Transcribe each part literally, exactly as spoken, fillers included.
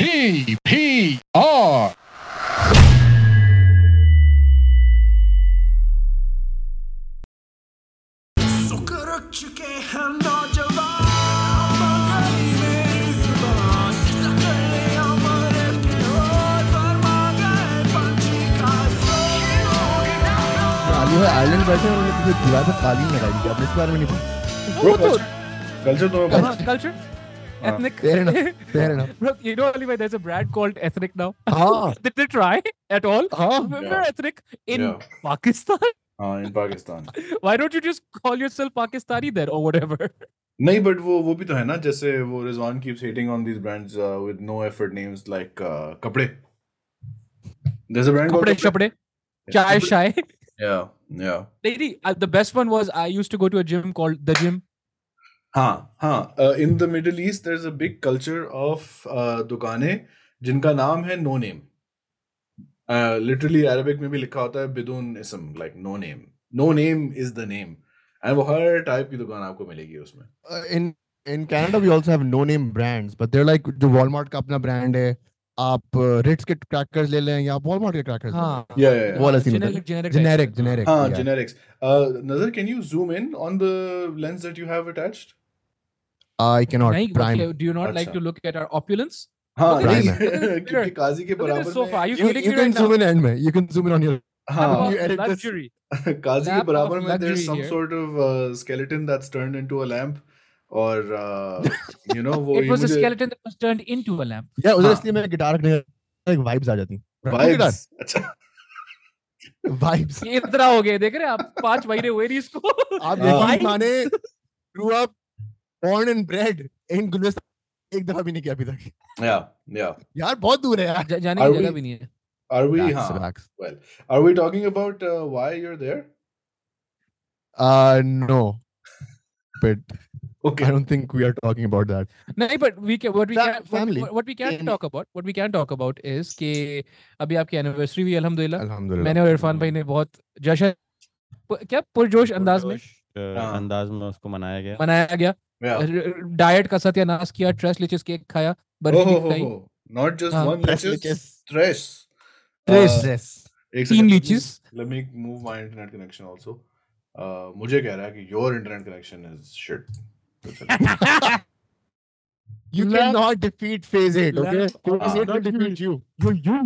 T P R. Island बैठे हैं उन्होंने किसी दीवार पर कालीन लगाई थी। अब इस बारे में नहीं पता। ब्रो कल्चर तो है। Culture ethnic. Fair enough. Fair enough. Bro, you know, Oliver, there's a brand called ethnic now. Ah. Did they try at all? Ah. Remember yeah. ethnic in yeah. Pakistan? Ah, in Pakistan. Why don't you just call yourself Pakistani then or whatever? No, but वो वो भी तो है ना जैसे वो Rizwan keeps hating on these brands uh, with no effort names like uh, Kapde. There's a brand Kapde, called Kapde. Chai Shai. Yeah, yeah. Lady, uh, the best one was I used to go to a gym called The Gym. Haan, haan. Uh, in the Middle East, there's a big culture of uh, dukane, jinka naam hai no name. Uh, literally, Arabic mein bhi likha hota hai bidun ism, like no name. No name is the name. And wo har type ki dukaan aapko milegi usme. Uh, in, in Canada, we also have no name brands, but they're like the Walmart ka apna brand hai. आप Ritz के crackers ले लें या Walmart के crackers हाँ yeah, yeah, yeah. वाला generic generic generic generic हाँ yeah. generics uh, Nazar, can you zoom in on the lens that you have attached? I cannot. Nahin, Prime. Okay, do you not Achha. like to look at our opulence? हाँ क्योंकि काजी के बराबर में you, you can zoom in and में you can zoom in on your हाँ luxury काजी के बराबर में there's some sort of uh, skeleton that's turned into a lamp. Or, uh, you know, it was a mujhe... skeleton that was turned into a lamp. Yeah, honestly, my guitar like vibes आ जाती. Vibes. अच्छा. Vibes. ये इतना हो गया देख रहे हैं आप पांच महीने हुए नहीं इसको. आप देखिए माने grew up born and bred in Gulistan एक दफा भी नहीं किया अभी तक. Yeah, yeah. यार बहुत दूर है यार जाने की जगह भी नहीं है. Are we? हाँ. Well, are we talking about uh, why you're there? Uh, no. But. Okay. I don't think we are talking about that. No, but we can. What we that can. What, what we can talk about. What we can talk about is कि अभी आपकी anniversary भी अल्हम्दुलिल्लाह. अल्हम्दुलिल्लाह. मैंने और इरफान भाई ने बहुत जश्न क्या पुरजोश अंदाज में अंदाज में उसको मनाया गया. मनाया गया. डाइट का सत्यानाश किया. ट्रेस लिचेस केक खाया. Not just one liches. Stress. Stress. तीन leches. Let me move my internet connection also. मुझे कह रहा है कि your internet connection is shit. You cannot defeat phase eight, okay? Phase eight will defeat you. You, you.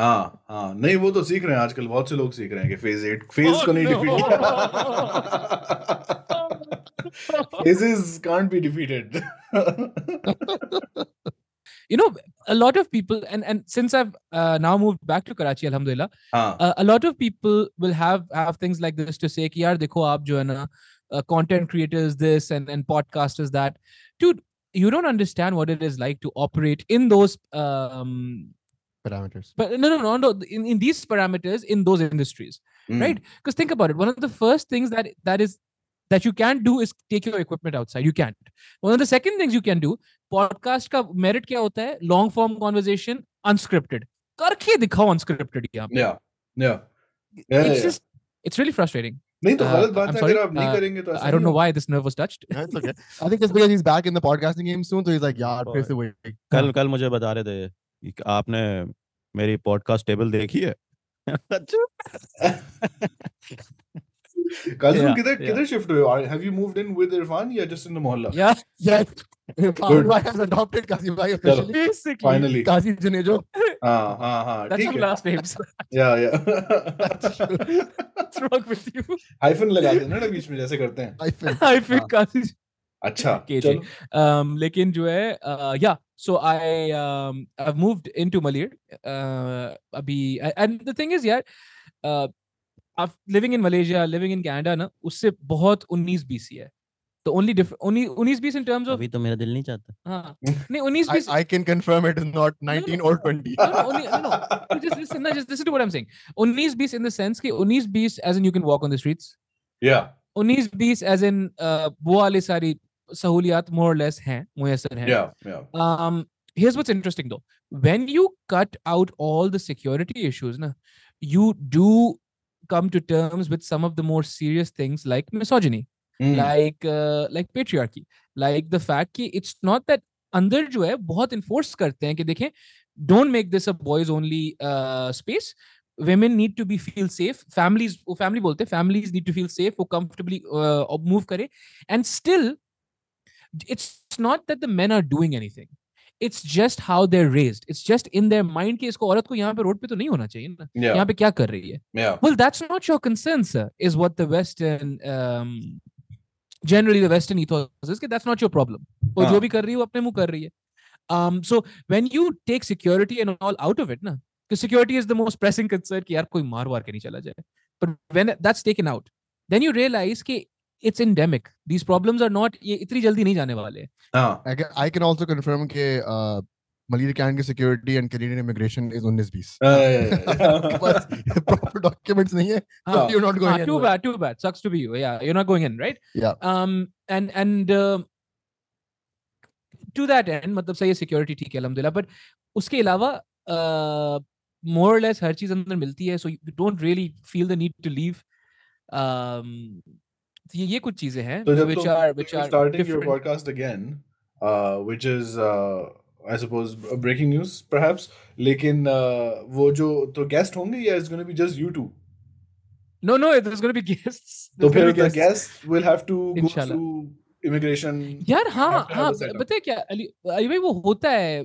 हाँ, हाँ, नहीं वो तो सीख रहे हैं आजकल बहुत से लोग सीख रहे हैं कि phase eight, phase को नहीं defeat. Phases can't be defeated. You know, a lot of people, and and since I've uh, now moved back to Karachi, alhamdulillah, uh, a lot of people will have have things like this to say कि यार देखो आप जो है ना Uh, content creators this and, and podcasters that. Dude, you don't understand what it is like to operate in those um, parameters. But no, no, no, no. In, in these parameters, in those industries, mm. right? Because think about it. One of the first things that that is that you can't do is take your equipment outside. You can't. One of the second things you can do, podcast ka merit kya hota hai? Long form conversation, unscripted. Karke dikhao unscripted. Yahan pe. Yeah. Yeah. yeah it's yeah. just, it's really frustrating. I don't know why this nerve was touched. That's okay. I think that's because he's back in the podcasting game soon. So he's like, yeah, I'll face away. Kal, kal mujhe bata rahe the ki aapne meri podcast table dekhi hai. Kazim, kidhar kidhar shift hue? Have you moved in with Irfan? Yeah, just in the mohalla. Yeah, yeah. Irfan bhai has adopted Kazi bhai officially. Basically. Finally. Kazi Junejo. Ah, ah, ah. That's your last name. Yeah, yeah. What's wrong with you? Hyphen laga dena na beech mein jaise karte hain. Hyphen. Hyphen Kazi. Acha. Chalo. Um, lekin jo hai, uh, yeah. So I um, I've moved into Malir. Uh, abhi and the thing is, yeah, uh, I've living in Malaysia, living in Canada, na, usse बहुत nineteen twenty है. The only difference, only nineteen twenty in terms of. अभी तो मेरा दिल नहीं चाहता. हाँ. नहीं nineteen twenty. I can confirm it is not nineteen no, no, or twenty. No, no, only, no, no. Just listen, no, just listen to what I'm saying. nineteen twenty in the sense कि nineteen twenty as in you can walk on the streets. Yeah. nineteen twenty as in वो वाली सारी सहूलियत more or less हैं, मुहैया हैं. Yeah, yeah. Um, here's what's interesting though. When you cut out all the security issues, na, you do come to terms with some of the more serious things like misogyny, mm. like uh, like patriarchy, like the fact that it's not that अंदर जो है बहुत enforce करते हैं कि देखें, don't make this a boys only space, women need to be feel safe, families वो family बोलते हैं, families need to feel safe, वो comfortably uh, move करे, and still it's not that the men are doing anything, it's just how they're raised, it's just in their mind कि इसको औरत को यहाँ पे रोड पे तो नहीं होना चाहिए ना, yeah. यहाँ पे क्या कर रही है, yeah. Well, that's not your concern, sir, is what the Western um, generally the Western ethos is, कि that's not your problem, वो जो भी कर रही है वो अपने मुंह कर रही है, um, so when you take security and all out of it ना, because security is the most pressing concern कि यार कोई मार वार के नहीं चला जाए, but when that's taken out, then you realize कि it's endemic. These problems are not, ये इतनी जल्दी नहीं जाने वाले. I can, I can also confirm कि uh, Malir Khan की security and Canadian immigration is nineteen twenty. बस proper documents नहीं है, so you're not going. Too bad, too bad. Sucks to be you. Yeah, you're not going in, right? Yeah. Um, and and uh, to that end, मतलब सही है, security ठीक है अल्हम्दुलिल्लाह, but उसके अलावा uh, more or less हर चीज अंदर मिलती है, so you don't really feel the need to leave. Um, ये ये कुछ चीजें हैं, so which तो are which are starting different. Your podcast again, uh, which is uh, I suppose breaking news perhaps. लेकिन uh, वो जो तो guest होंगे या it's going to be just you two? No, no, there's going to be guests. So फिर the guests will have to Inshallah. Go through immigration. यार हाँ हाँ पता है क्या अली अली भाई, वो होता है,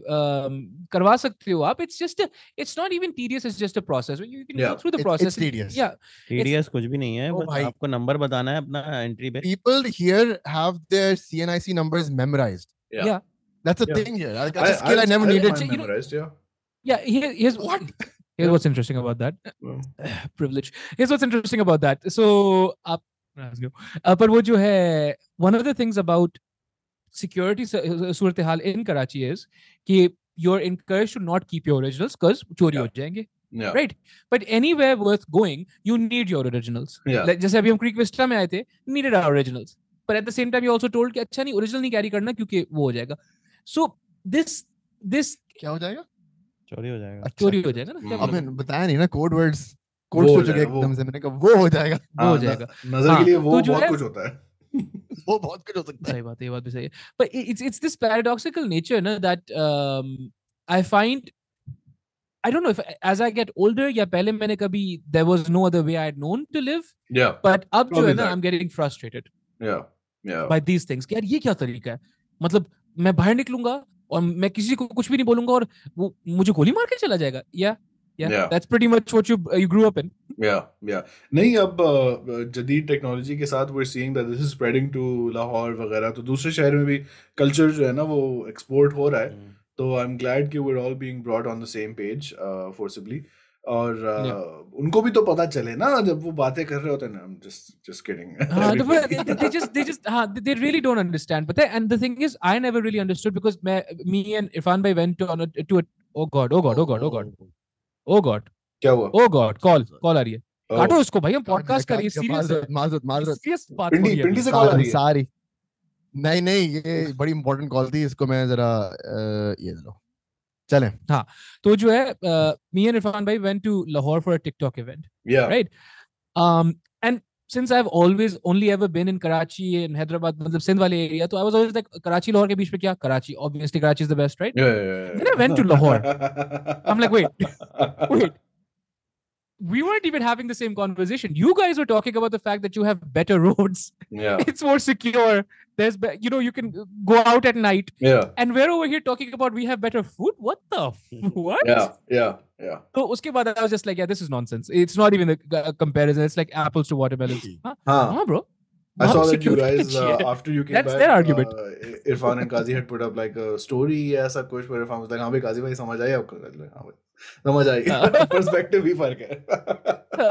करवा सकते हो आप. It's just a, it's not even tedious, it's just a process. You can yeah. go through the process. It's, it's tedious. Yeah. Tedious कुछ भी नहीं है, बस आपको नंबर बताना है अपना एंट्री पे. People here have their C N I C numbers memorized. Yeah. yeah. That's a yeah. thing here. I, I, skill I, I never I needed. You know, yeah. Yeah. Here, here's what. Here's what's interesting about that. Well. Privilege. Here's what's interesting about that. So आप Uh, but what you have, one of the things about security सूरतेहाल in Karachi is that you're encouraged to not keep your originals because चोरी हो जाएंगे, right? But anywhere worth going, you need your originals. Yeah. Like जैसे अभी हम Creek Vista में आए थे, needed our originals. But at the same time, you're also told कि अच्छा नहीं original नहीं carry करना क्योंकि वो हो जाएगा. So this this क्या हो जाएगा? चोरी हो जाएगा. चोरी हो जाएगा ना? अबे बताया नहीं ना code words. मतलब मैं बाहर निकलूंगा और मैं किसी को कुछ भी नहीं बोलूंगा और वो मुझे गोली मार के चला जाएगा. या Yeah, yeah, that's pretty much what you uh, you grew up in. Yeah, yeah. नहीं अब जदीद टेक्नोलॉजी के साथ we're seeing that this is spreading to Lahore वगैरह, तो दूसरे शहर में भी कल्चर जो है ना वो एक्सपोर्ट हो रहा है. mm. तो I'm glad कि we're all being brought on the same page uh, forcibly. और uh, yeah. उनको भी तो पता चले ना जब वो बातें कर रहे होते हैं. I'm just just kidding. हाँ तो they, they just they just हाँ they really don't understand. But and the thing is I never really understood because मैं me and Irfan bhai went on a, to a oh god oh god oh god oh god Oh God. क्या हुआ? Oh God, call, call आ रही है. काटो इसको भाई, हम podcast कर रहे हैं, serious है. माज़रत, माज़रत. Serious बात हो रही है. पिंडी से call आ रही है. Sorry. नहीं नहीं, ये बड़ी important call थी, इसको मैं जरा ये लो. चलें. हाँ. तो जो है, me and Irfan भाई went to Lahore for a TikTok event. Yeah. Right. Um, and since I've always only ever been in Karachi and Hyderabad, मतलब सिंध वाले area, तो I was always like Karachi Lahore के बीच में क्या? Karachi, obviously Karachi is the best, right? Yeah, yeah, yeah. Then I went to Lahore. I'm like, wait, wait. We weren't even having the same conversation. You guys were talking about the fact that you have better roads. Yeah. It's more secure. There's, be- you know, you can go out at night. Yeah. And we're over here talking about we have better food. What the f- what? Yeah, yeah, yeah. So, uske baad I was just like, yeah, this is nonsense. It's not even a, a comparison. It's like apples to watermelons. Huh? Huh. No, bro. I saw that you guys uh, after you came That's back, their argument. Uh, Irfan and Kazi had put up like a story as a coach where Irfan was like, हाँ भाई काजी भाई समझ आया आपको हाँ भाई समझ आई perspective भी फर्क है.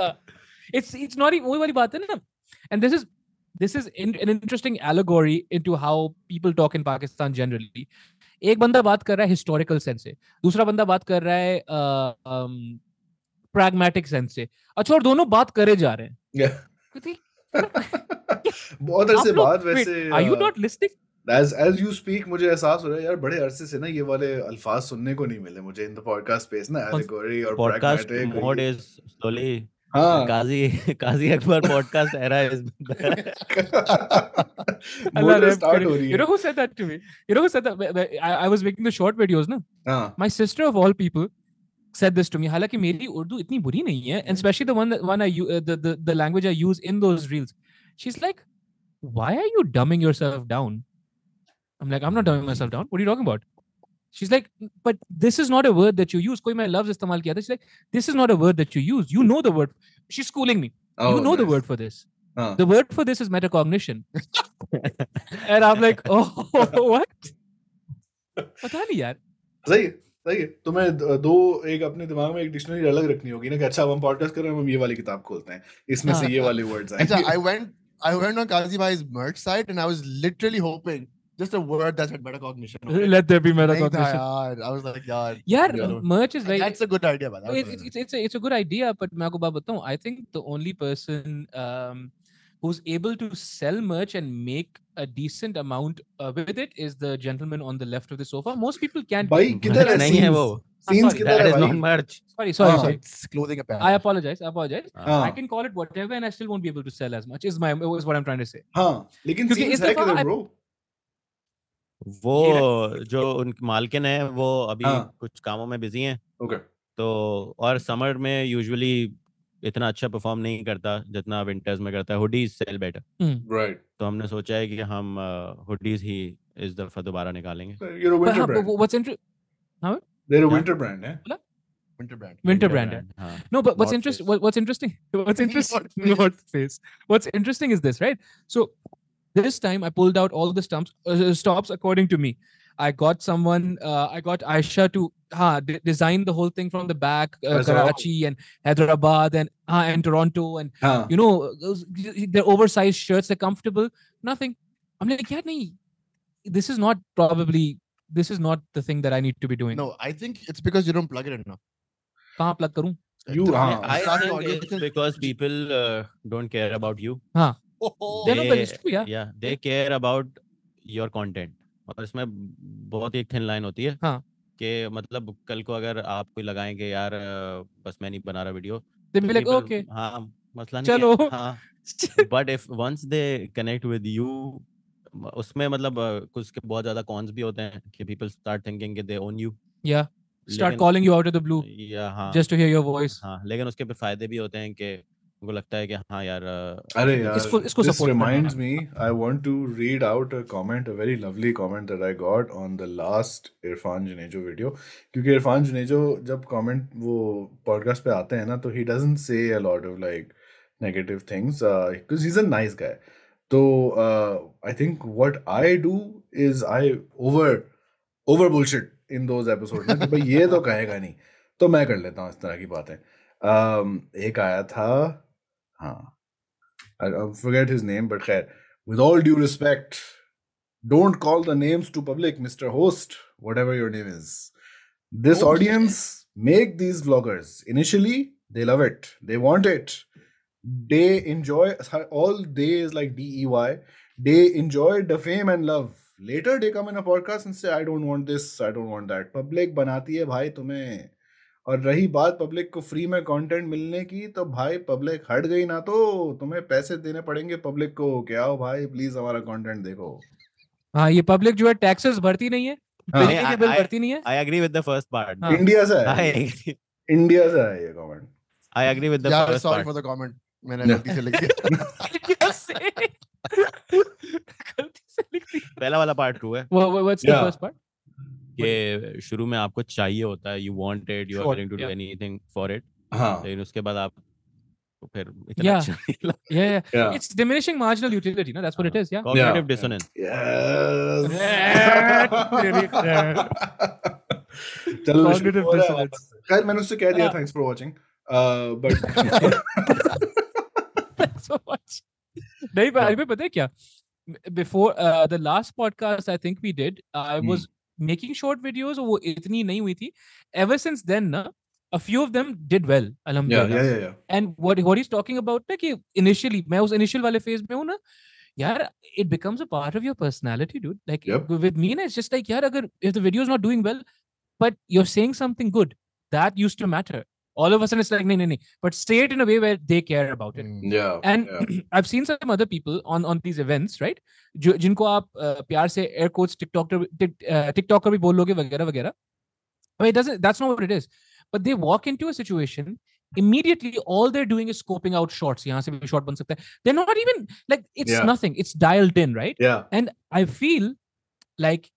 It's it's not even वही वाली बात है ना. And this is this is in, an interesting allegory into how people talk in Pakistan generally. एक बंदा बात कर रहा है historical sense से, दूसरा बंदा बात कर रहा है uh, um, pragmatic sense से. अच्छा और दोनों बात करे जा रहे हैं. Yeah. बहुत अरसे बाद वैसे are you not listening as as you speak मुझे एहसास हो रहा है यार बड़े अरसे से ना ये वाले अल्फाज सुनने को नहीं मिले मुझे इन द पॉडकास्ट स्पेस ना एलेगोरी और प्रैग्मैटिक मोड इज स्लोली हाँ काजी काजी Akbar podcast era is start हो रही है. You know who said that to me? You know who said that? I was making the short videos ना. My sister of all people said this to me. हालांकि मेरी उर्दू इतनी बुरी नहीं है, and especially the one that one I uh, the, the the language I use in those reels. She's like, why are you dumbing yourself down? I'm like, I'm not dumbing myself down. What are you talking about? She's like, but this is not a word that you use. कोई मैं loves इस्तेमाल किया था. She's like, this is not a word that you use. You know the word. She's schooling me. Oh, you know nice. The word for this. Huh. The word for this is metacognition. And I'm like, oh, what? पता नहीं यार. सही सही है. तुम्हें दो एक अपने दिमाग में एक डिक्शनरी अलग रखनी होगी ना कि अच्छा हम पॉडकास्ट कर रहे हैं, हम ये वाली किताब खोलते हैं, इसमें से ये वाले वर्ड्स आएंगे. अच्छा, I went I went on Kazi bhai's merch site and I was literally hoping just a word that had metacognition. Okay? Let there be metacognition. Yaar, I was like, yaar. Yaar, yeah, merch is like. That's a good idea, but it's, it's, it's, it's, a, it's a good idea. But मैं आपको बात बताऊँ, I think the only person um, who's able to sell merch and make a decent amount uh, with it is the gentleman on the left of the sofa. Most people can't. Bhai, किधर नहीं है वो? Scenes किधर है? That is not merch. Sorry, sorry, oh, sorry. It's clothing apparel. I apologize. I apologize. Oh. I can call it whatever, and I still won't be able to sell as much. Is my is what I'm trying to say. हाँ, लेकिन scenes है किधर bro? वो जो उन मालकिन है वो अभी हाँ. कुछ कामों में बिजी हैं okay. तो और समर में यूजुअली इतना अच्छा परफॉर्म नहीं करता जितना विंटर्स में करता है. Hoodies sell better right. तो हमने सोचा है कि हम हुडीज ही इस दफा दोबारा निकालेंगे. Winter brand. Winter, Winter brand. brand. Huh. No, but what's interesting? What, what's interesting? What's interesting? North Face. What's interesting is this, right? So. This time I pulled out all the stumps, uh, stops according to me. I got someone, uh, I got Aisha to ha, d- design the whole thing from the back, uh, Karachi and Hyderabad and uh, and Toronto and, haan. You know, they're oversized shirts, they're comfortable, nothing. I'm like, yeah, nahi, this is not probably, this is not the thing that I need to be doing. No, I think it's because you don't plug it in now. Kahan plug karun? You, haan. I think it's because people uh, don't care about you. Haan. They, they, yeah. Yeah, they care about your content. और इसमें बहुत एक thin line होती है हाँ. कि मतलब कल को अगर आप कोई लगाएंगे यार बस मैं नहीं बना रहा video they'll be like okay हाँ मसला नहीं चलो हाँ but if once they connect with you उसमें मतलब कुछ के बहुत ज़्यादा cons भी होते हैं कि people start thinking that they own you yeah start calling you out of the blue yeah हाँ just to hear your voice हाँ लेकिन उसके फिर फायदे भी होते हैं कि मुझे लगता है कि हाँ यार अरे यार इसको इसको support reminds me I want to read out a comment, a very lovely comment that I got on the last Irfan Junejo video. क्योंकि Irfan Junejo जब comment वो podcast पे आते हैं ना तो he doesn't say a lot of like negative things uh, because he's a nice guy. तो uh, I think what I do is I over over bullshit in those episodes ना कि भाई ये तो कहेगा नहीं तो मैं कर लेता हूँ इस तरह की बातें. um, एक आया था हाँ, I, I forget his name, but खैर, with all due respect, don't call the names to public, Mister Host, whatever your name is. This oh, audience yeah. make these vloggers. Initially, they love it. They want it. They enjoy, all day is like D E Y. They enjoy the fame and love. Later, they come in a podcast and say, I don't want this, I don't want that. Public बनाती है भाई तुम्हें. और रही बात public को free में content मिलने की तो भाई पब्लिक हट गई ना तो तुम्हें पैसे देने पड़ेंगे पब्लिक को क्या हो भाई प्लीज हमारा कंटेंट देखो. हाँ ये पब्लिक जो है टैक्सेस भरती नहीं है बिजली के बिल भरती नहीं है. I agree with the first part. India से है इंडिया से है ये comment. I agree with the first part. Sorry for the comment मैंने गलती से लिख दिया. पहला वाला पार्ट टू है. What's the first part? के शुरू में आपको चाहिए होता है you want it you are going to do anything for it लेकिन उसके बाद आप फिर इतना अच्छा या इट्स डिमिनिशिंग मार्जिनल यूटिलिटी ना दैट्स व्हाट इट इज या cognitive dissonance. Yes cognitive dissonance. खैर मैंने उससे कह दिया thanks for watching but so much नहीं पता है क्या before the last podcast I think we did I was making short videos wo itni nahi hui thi. Ever since then na, a few of them did well alhamdulillah. yeah, yeah, yeah, yeah. And what what he's talking about na ki initially main us initial wale phase mein hu na yaar it becomes a part of your personality dude like yep. With me na it's just like yaar agar if the video is not doing well but you're saying something good that used to matter all of a sudden it's like, no, no, no. But say it in a way where they care about it. Yeah. And yeah. I've seen some other people on, on these events, right? Jo, jinko aap uh, pyar se air quotes TikToker, tic, uh, TikToker bhi bol loge, vagera, vagera. I mean, it doesn't, that's not what it is. But they walk into a situation, immediately all they're doing is scoping out shots. Yahan se bhi shot ban sakta hai. They're not even, like, it's yeah. nothing. It's dialed in, right? Yeah. And I feel like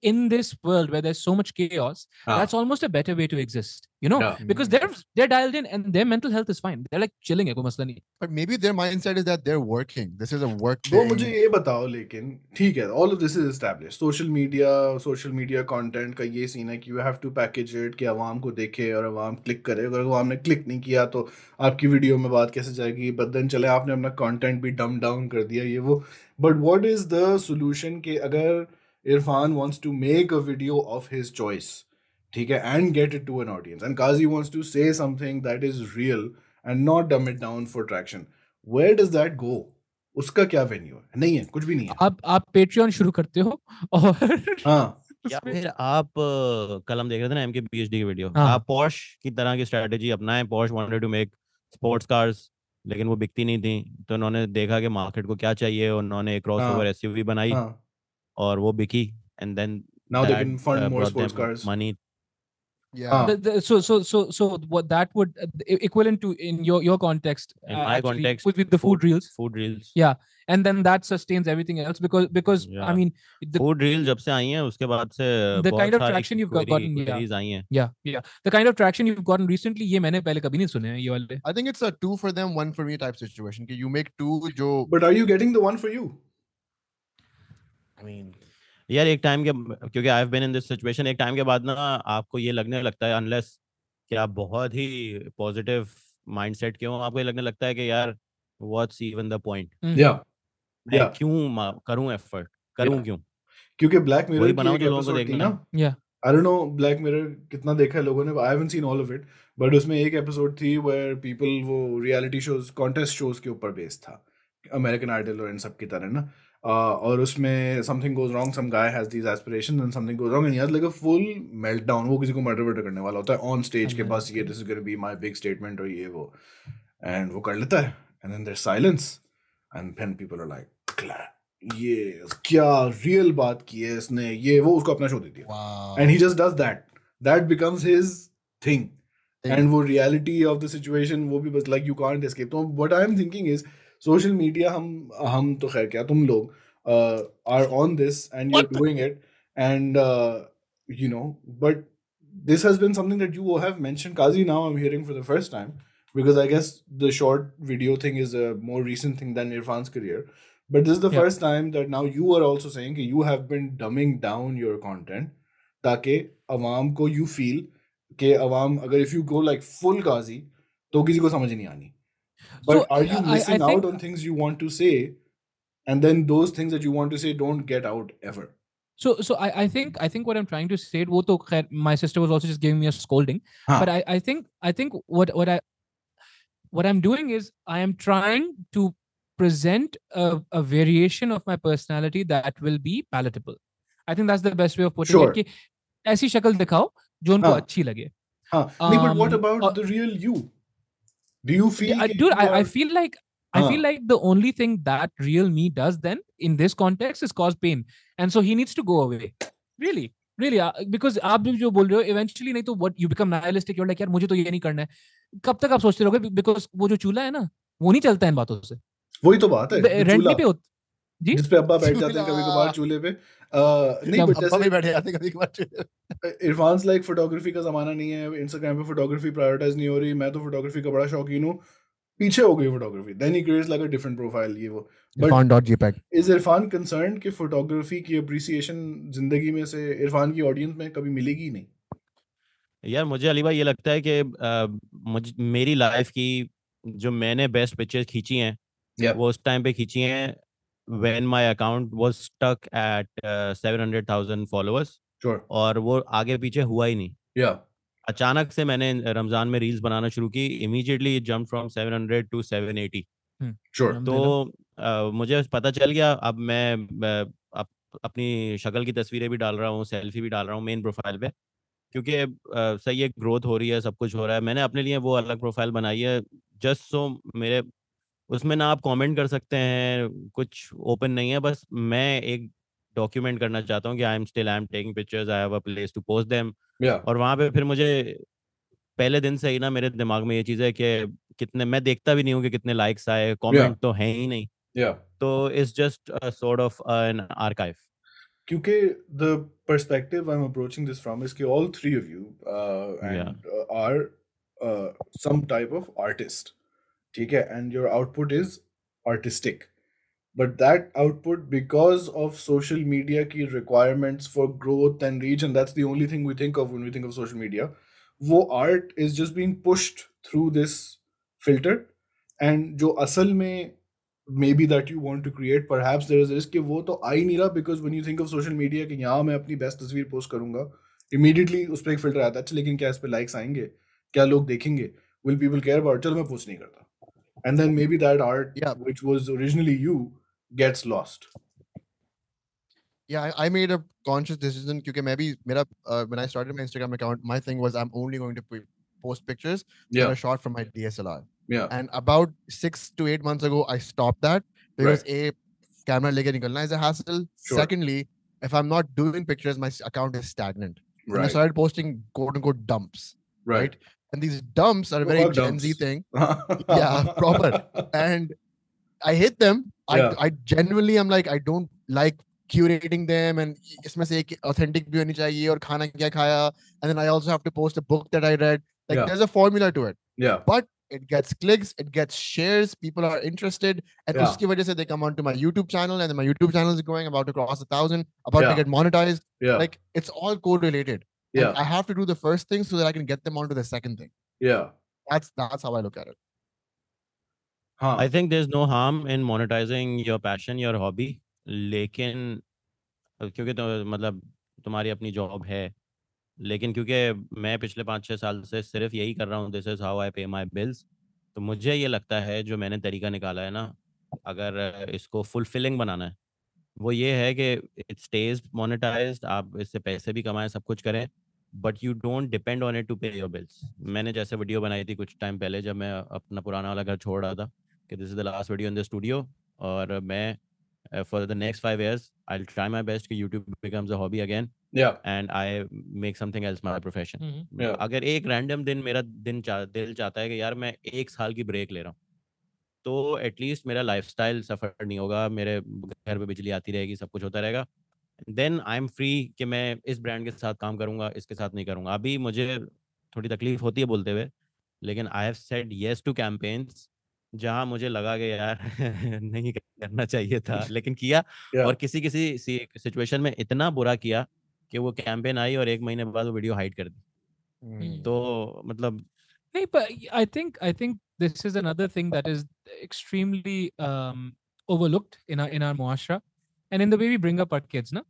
in this world where there's so much chaos, ah. that's almost a better way to exist, you know, yeah. because they're they're dialed in and their mental health is fine. They're like chilling. But maybe their mindset is that they're working. This is a work thing. All of this is established. Social media, social media content ka ye scene hai ki you have to package it, ki awam ko dekhe aur awam click kare. Agar awam ne click nahi kiya to aapki video mein baat kaise jayegi? But then chale aapne apna content bhi dumb down kar diya ye wo. But what is the solution ki agar Irfan wants to make a video of his choice, okay, and get it to an audience. And Kazi wants to say something that is real and not dumb it down for traction. Where does that go? Uska kya venue hai? Nahi hai, kuch bhi nahi hai. Aap, aap Patreon shuru karte ho aur haan. या फिर आप कल हम देख रहे थे ना MK PhD की वीडियो, आप Porsche की तरह की स्ट्रेटजी अपनाएं. Porsche wanted to make sports cars, लेकिन वो बिकती नहीं थी, तो उन्होंने देखा कि मार्केट को क्या चाहिए और उन्होंने क्रॉसओवर एसयूवी बनाई और वो बिकी, and then now that, they can fund uh, more sports cars money. Yeah. Ah. The, the, so so so so what that would uh, equivalent to in your your context. In uh, my actually, context would be the food, food reels. Food reels. Yeah, and then that sustains everything else because because yeah. I mean the food reels जब से आई हैं उसके बाद से the kind of traction you've query, gotten yeah. Yeah. yeah yeah the kind of traction you've gotten recently ये मैंने पहले कभी नहीं सुने हैं ये वाले. I think it's a two for them one for me type situation कि you make two जो. But are you getting the one for you? I mean, yeah, एक टाइम के क्योंकि I've been in this situation. एक time के बाद ना आपको ये लगने लगता है, unless कि आप बहुत ही positive mindset के हो, आपको ये लगने लगता है कि यार what's even the point? Yeah, मैं yeah. क्यों करूँ effort? करूँ yeah. क्यों? क्योंकि Black Mirror बनाओ जो लोगों को देखना. Yeah. I don't know Black Mirror कितना देखा है लोगों ने. I haven't seen all of it, but उसमें एक episode थी where people वो reality shows, contest shows के ऊपर based था, American Idol और इन सब की तरह ना. Uh, और उसमें something goes wrong, some guy has these aspirations and something goes wrong and he has like a full meltdown. वो किसी को murder murder करने वाला होता है on stage के पास, ये this is going to be my big statement और ये वो, and वो कर लेता है and then there's silence and then people are like ये क्या real बात की है इसने, ये वो उसको अपना show दे दिया. Wow. And he just does that, that becomes his thing. Yeah. And वो reality of the situation वो भी बस like you can't escape. So what I'm thinking is social media, hum hum to khair kya tum log uh, are on this and you're doing it and uh, you know, but this has been something that you have mentioned, Kazi. Now I'm hearing for the first time because I guess the short video thing is a more recent thing than Irfan's career, but this is the yeah. first time that now you are also saying that you have been dumbing down your content taake awam ko you feel ke awam agar if you go like full Kazi to kisi ko samajh nahi aani. But so, are you missing I, I think, out on things you want to say, and then those things that you want to say don't get out ever? So, so I, I think, I think what I'm trying to say, wo to khair, my sister was also just giving me a scolding. Huh. But I, I think, I think what, what I, what I'm doing is I am trying to present a, a variation of my personality that will be palatable. I think that's the best way of putting sure. it. Ki aisi shakal dikhao jo unko huh. achhi lage. Huh. Um, nee, but what about uh, the real you? Do you feel yeah, dude, you I, are... I feel like huh. I feel like the only thing that real me does then in this context is cause pain, and so he needs to go away. Really, really, uh, because aap jo bol rahe ho eventually nahi to what you become nihilistic. You're like yaar mujhe to ye nahi karna hai, kab tak aap sochte rahoge? Because wo jo chula hai na wo nahi chalta hai in baaton se. Wohi to baat hai, rent pe hota ji jis pe abba baith jaate hain kabhi kabhi chule pe. Irfan's like photography का ज़माना नहीं है, Instagram पे photography prioritize नहीं हो रही, मैं तो photography का बड़ा शौकीन हूँ, पीछे हो गई photography. Then he creates like a different profile, ये वो. Irfan.jpg. Is Irfan concerned कि photography की appreciation जिंदगी में से Irfan की audience में कभी मिलेगी नहीं? यार मुझे अली भाई ये लगता है कि मेरी life की जो मैंने best pictures खींची हैं वो उस time पे खींची हैं when my account was stuck at uh, seven hundred thousand followers. Sure. और वो आगे पीछे हुआ ही नहीं. Yeah. अचानक से मैंने रमजान में रील्स बनाना शुरू की, immediately it jumped from seven hundred to seven eighty. Hmm. Sure. तो uh, मुझे पता चल गया, अब मैं uh, अप, अपनी शक्ल की तस्वीरें भी डाल रहा हूँ, सेल्फी भी डाल रहा हूँ मेन प्रोफाइल पे, क्योंकि अ, सही है, ग्रोथ हो रही है, सब कुछ हो रहा है। मैंने अपने लिए वो अलग प्रोफाइल बनाई है जस्ट सो मेरे उसमें ना आप कमेंट कर सकते हैं, कुछ ओपन नहीं है, बस मैं एक डॉक्यूमेंट करना चाहता हूँ कि I am still I am taking pictures, I have a place to post them. या और वहाँ पे फिर मुझे पहले दिन से ही ना मेरे दिमाग में ये चीज़ है कि कितने, मैं देखता भी नहीं हूँ कि कितने लाइक्स आए, या कमेंट तो हैं ही नहीं, या तो it's just sort of an archive. क्योंकि the perspective I'm approaching this from is कि all three of you uh, या and uh, are uh, some type of artist, ठीक है, and your output is artistic, but that output, because of social media की requirements for growth and reach, and that's the only thing we think of when we think of social media, वो art is just being pushed through this filter, and जो असल में maybe that you want to create, perhaps there is a risk कि वो तो आ ही नहीं रहा, because when you think of social media कि यहाँ मैं अपनी बेस्ट तस्वीर पोस्ट करूंगा, immediately उस पर एक फिल्टर आता है, अच्छा लेकिन क्या इस पर लाइक्स आएंगे, क्या लोग देखेंगे, will people care about, चलो मैं पोस्ट नहीं करता, and then maybe that art Yeah, which was originally you gets lost. yeah. I, I made a conscious decision because maybe mera, uh, when I started my Instagram account, my thing was I'm only going to p- post pictures that yeah are shot from my D S L R. yeah And about six to eight months ago, I stopped that because right a camera leke nikalna is a hassle. sure Secondly, if I'm not doing pictures, my s- account is stagnant. And I right started posting quote unquote dumps, right right? And these dumps are a very What Gen Z dumps? thing. Yeah, proper. And I hate them. I yeah I genuinely am like I don't like curating them, and इसमें से एक authentic भी होनी चाहिए और खाना क्या खाया, and then I also have to post a book that I read. Like yeah there's a formula to it, yeah but it gets clicks, it gets shares, people are interested, and yeah uski wajah se they come onto my YouTube channel, and then my YouTube channel is going about to cross a thousand, about to yeah get monetized. yeah Like it's all correlated, and yeah I have to do the first thing so that I can get them onto the second thing. yeah That's that's how I look at it. I हाँ think there's no harm in monetizing your passion, your hobby, लेकिन अ, क्योंकि तो, मतलब तुम्हारी अपनी job है, लेकिन क्योंकि मैं पिछले पाँच छः साल से सिर्फ यही कर रहा हूँ, दिस इज हाउ आई पे माई बिल्स, तो मुझे ये लगता है जो मैंने तरीका निकाला है ना, अगर अ, इसको फुलफिलिंग बनाना है, वो ये है कि इट स्टेज मोनेटाइज्ड, आप इससे पैसे भी कमाएं, सब कुछ करें, but you don't depend on it to pay your bills. मैंने जैसे वीडियो बनाई थी कुछ टाइम पहले जब मैं अपना पुराना वाला घर छोड़ रहा था कि this is the last video in the studio, और मैं for the next five years I try my best कि YouTube becomes a hobby again yeah and I make something else my profession. Hmm yeah अगर एक random दिन मेरा दिन चा, दिल चाहता है कि यार मैं एक साल की ब्रेक ले रहा हूँ, तो एटलीस्ट मेरा लाइफस्टाइल सफर नहीं होगा, मेरे घर पे बिजली आती रहेगी, सब कुछ होता रहेगा, देन आई एम फ्री कि मैं इस ब्रांड के साथ काम करूंगा, इसके साथ नहीं करूंगा। अभी मुझे थोड़ी तकलीफ होती है बोलते हुए, लेकिन I have said yes to campaigns जहाँ मुझे लगा कि यार नहीं करना चाहिए था, लेकिन किया, yeah और किसी किसी सिचुएशन में इतना बुरा किया कि वो कैंपेन आई और एक महीने बाद वो वीडियो हाइड कर दी। Hmm. Hmm. तो मतलब Hey, but y- I think I think this is another thing that is extremely um, overlooked in our in our muashra and in the way we bring up our kids. ना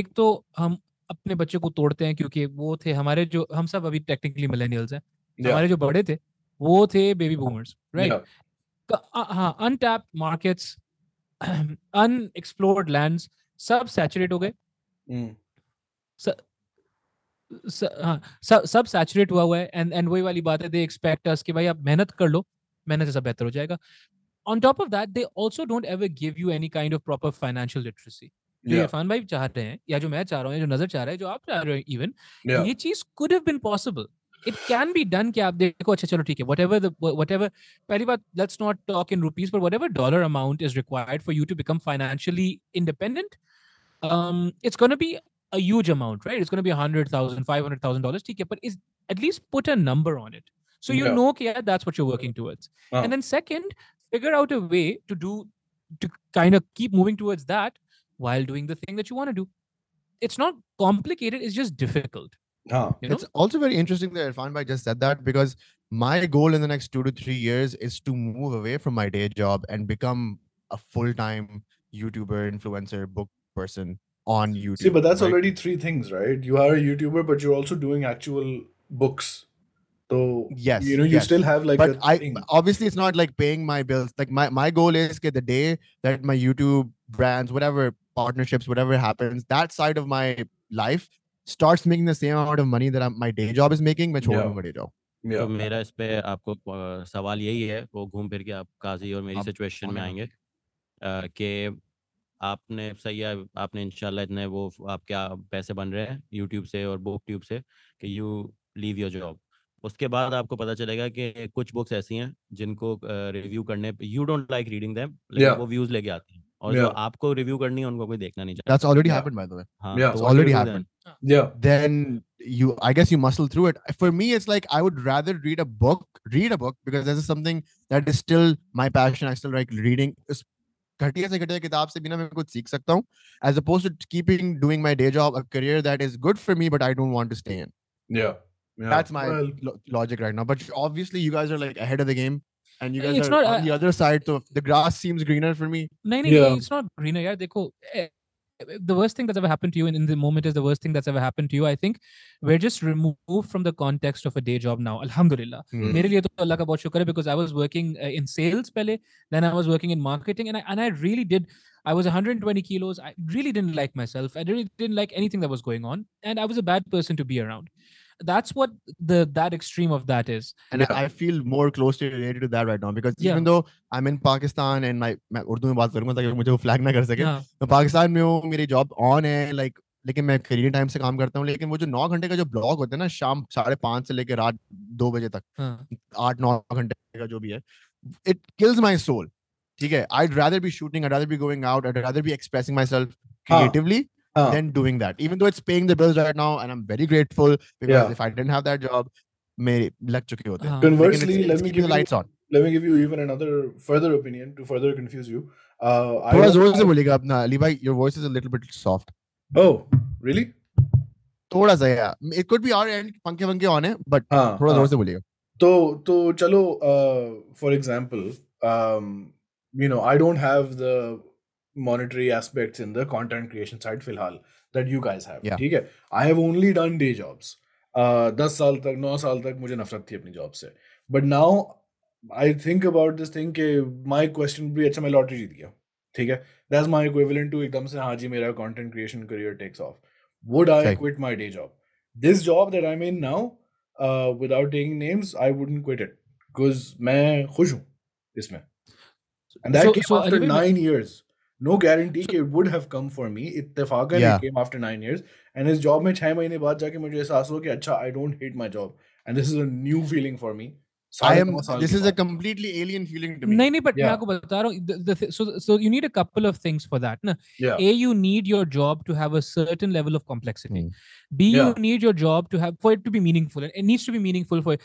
एक तो हम अपने बच्चे को तोड़ते हैं क्योंकि वो थे हमारे जो हम सब अभी टेक्निकली मिलेनियल्स हैं, yeah हमारे जो बड़े थे वो थे बेबी बूमर्स, राइट? yeah हाँ, अनटैप मार्केट्स, अनएक्सप्लोर्ड लैंड्स सब सैचुरेट हो गए, mm. स- स- हाँ, सब सब सैचुरेट हुआ हुआ है, एंड एंड वही वाली बात है, दे एक्सपेक्ट अस कि भाई आप मेहनत कर लो, मेहनत से सब बेहतर हो जाएगा। On top of that, they also don't ever give you any kind of proper financial literacy जो yeah इरफान भाई चाह रहे हैं या जो मैं चाह रहा हूँ या जो नजर चाह रहा है, जो आप चाह रहे हो, इवन yeah ये चीज could have been possible, it can be done. कि आप देखो, अच्छा चलो ठीक है, वट एवर वट एवर, पहली बात let's not talk in rupees, पर whatever dollar amount is required for you to become financially independent, um it's going to be a huge amount, right? It's going to be one hundred thousand, five hundred thousand dollars, ठीक है, but is at least put a number on it so you yeah know कि yeah, that's what you're working towards. And हाँ then second, figure out a way to do to kind of keep moving towards that while doing the thing that you want to do. It's not complicated, it's just difficult, हाँ you know. It's also very interesting that Irfan Bhai just said that, because my goal in the next two to three years is to move away from my day job and become a full-time YouTuber, influencer, book person on See, YouTube, but that's right? already three things, right? You are a YouTuber, but you're also doing actual books. So, you Yes, know, you yes. still have like But a I thing. obviously it's not like paying my bills. Like my, my goal is that the day that my YouTube brands, whatever partnerships, whatever happens, that side of my life starts making the same amount of money that I'm, my day job is making, मैं छोड़ दूँगा day job. तो मेरा इस पे आपको सवाल यही है, वो घूम फिर के आप काजी और मेरी सिचुएशन में आएंगे कि आपने सही है, आपने इंशाल्लाह इतने वो आपके पैसे बन रहे हैं यूट्यूब से और बुक ट्यूब से कि यू लीव योर जॉब. उसके बाद आपको पता चलेगा कि कुछ बुक्स ऐसी हैं जिनको रिव्यू करने you don't like reading them, लेकिन वो व्यूज लेके आती हैं और जो आपको रिव्यू करनी है उनको कोई देखना नहीं चाहता. That's already happened by the way. हां, it's already happened. Yeah. Then you, I guess you muscle through it. For me, it's like I would rather read a book, read a book because this is something that is still my passion. I still like reading. घटिया से घटिया किताब से भी ना मैं कुछ सीख सकता हूँ, as opposed to keeping doing my day job, a career that is good for me, but I don't want to stay in. Yeah. Yeah. That's my well, lo- logic right now. But obviously, you guys are like ahead of the game. And you guys are not, on uh, the other side, so the grass seems greener for me. No, no, yeah. It's not greener. Yeah, they go. The worst thing that's ever happened to you in, in the moment is the worst thing that's ever happened to you. I think we're just removed from the context of a day job now. Alhamdulillah. Mm. मेरे लिए तो अल्लाह का बहुत शुक्र है because I was working uh, in sales पहले, then I was working in marketing, and I and I really did. I was one hundred twenty kilos. I really didn't like myself. I really didn't like anything that was going on, and I was a bad person to be around. That's what the that extreme of that is, and yeah. I feel more closely related to that right now because yeah. even though I'm in Pakistan and my मैं उर्दू में बात करूँगा ताकि मुझे वो flag ना कर सके. मैं पाकिस्तान में हूँ, मेरी job on है, like लेकिन मैं Canadian time से काम करता हूँ, लेकिन वो जो नौ घंटे का जो block होता है ना, शाम साढ़े पाँच से लेके रात दो बजे तक, आठ नौ घंटे का जो भी है, it kills my soul. ठीक है, I'd rather be shooting, I'd rather be going out, I'd rather be expressing myself creatively. Huh. Uh, than doing that, even though it's paying the bills right now, and I'm very grateful because yeah. if I didn't have that job, mere lag chuke hote. Conversely, it's, let it's me give the you, lights on. Let me give you even another further opinion to further confuse you. Uh, I was always bolega apna Ali bhai, your voice is a little bit soft. Oh, really? Thoda sa yeah. It could be our end, पंखे पंखे on है, but thoda जोर से बोलिएगा. तो तो चलो, for example, um, you know, I don't have the monetary aspects in the content creation side filhal that you guys have. Yeah. ठीक है? I have only done day jobs. Uh, दस साल तक, नौ साल तक मुझे नफरत थी अपनी जॉब से. But now I think about this thing के my question भी अच्छा मैं लॉटरी जीत गया. ठीक है? That's my equivalent to एकदम से हाँ जी मेरा content creation career takes off. Would I Sorry. quit my day job? This job that I'm in now, uh, without taking names, I wouldn't quit it because मैं खुश हूँ इसमें. And that so, came so after nine years. No guarantee so, it would have come for me. Ittifakan yeah. it came after nine years. And his job mein छह महीने baad jaake mujhe ehsaas ho ki acha I don't hate my job. And this is a new feeling for me. I am. This is a completely alien feeling to me. No, no, but yeah. मैं बता रहा हूँ, the, the th- so so you need a couple of things for that. Na? Yeah. A, you need your job to have a certain level of complexity. Mm. B, yeah. you need your job to have for it to be meaningful. It needs to be meaningful for it.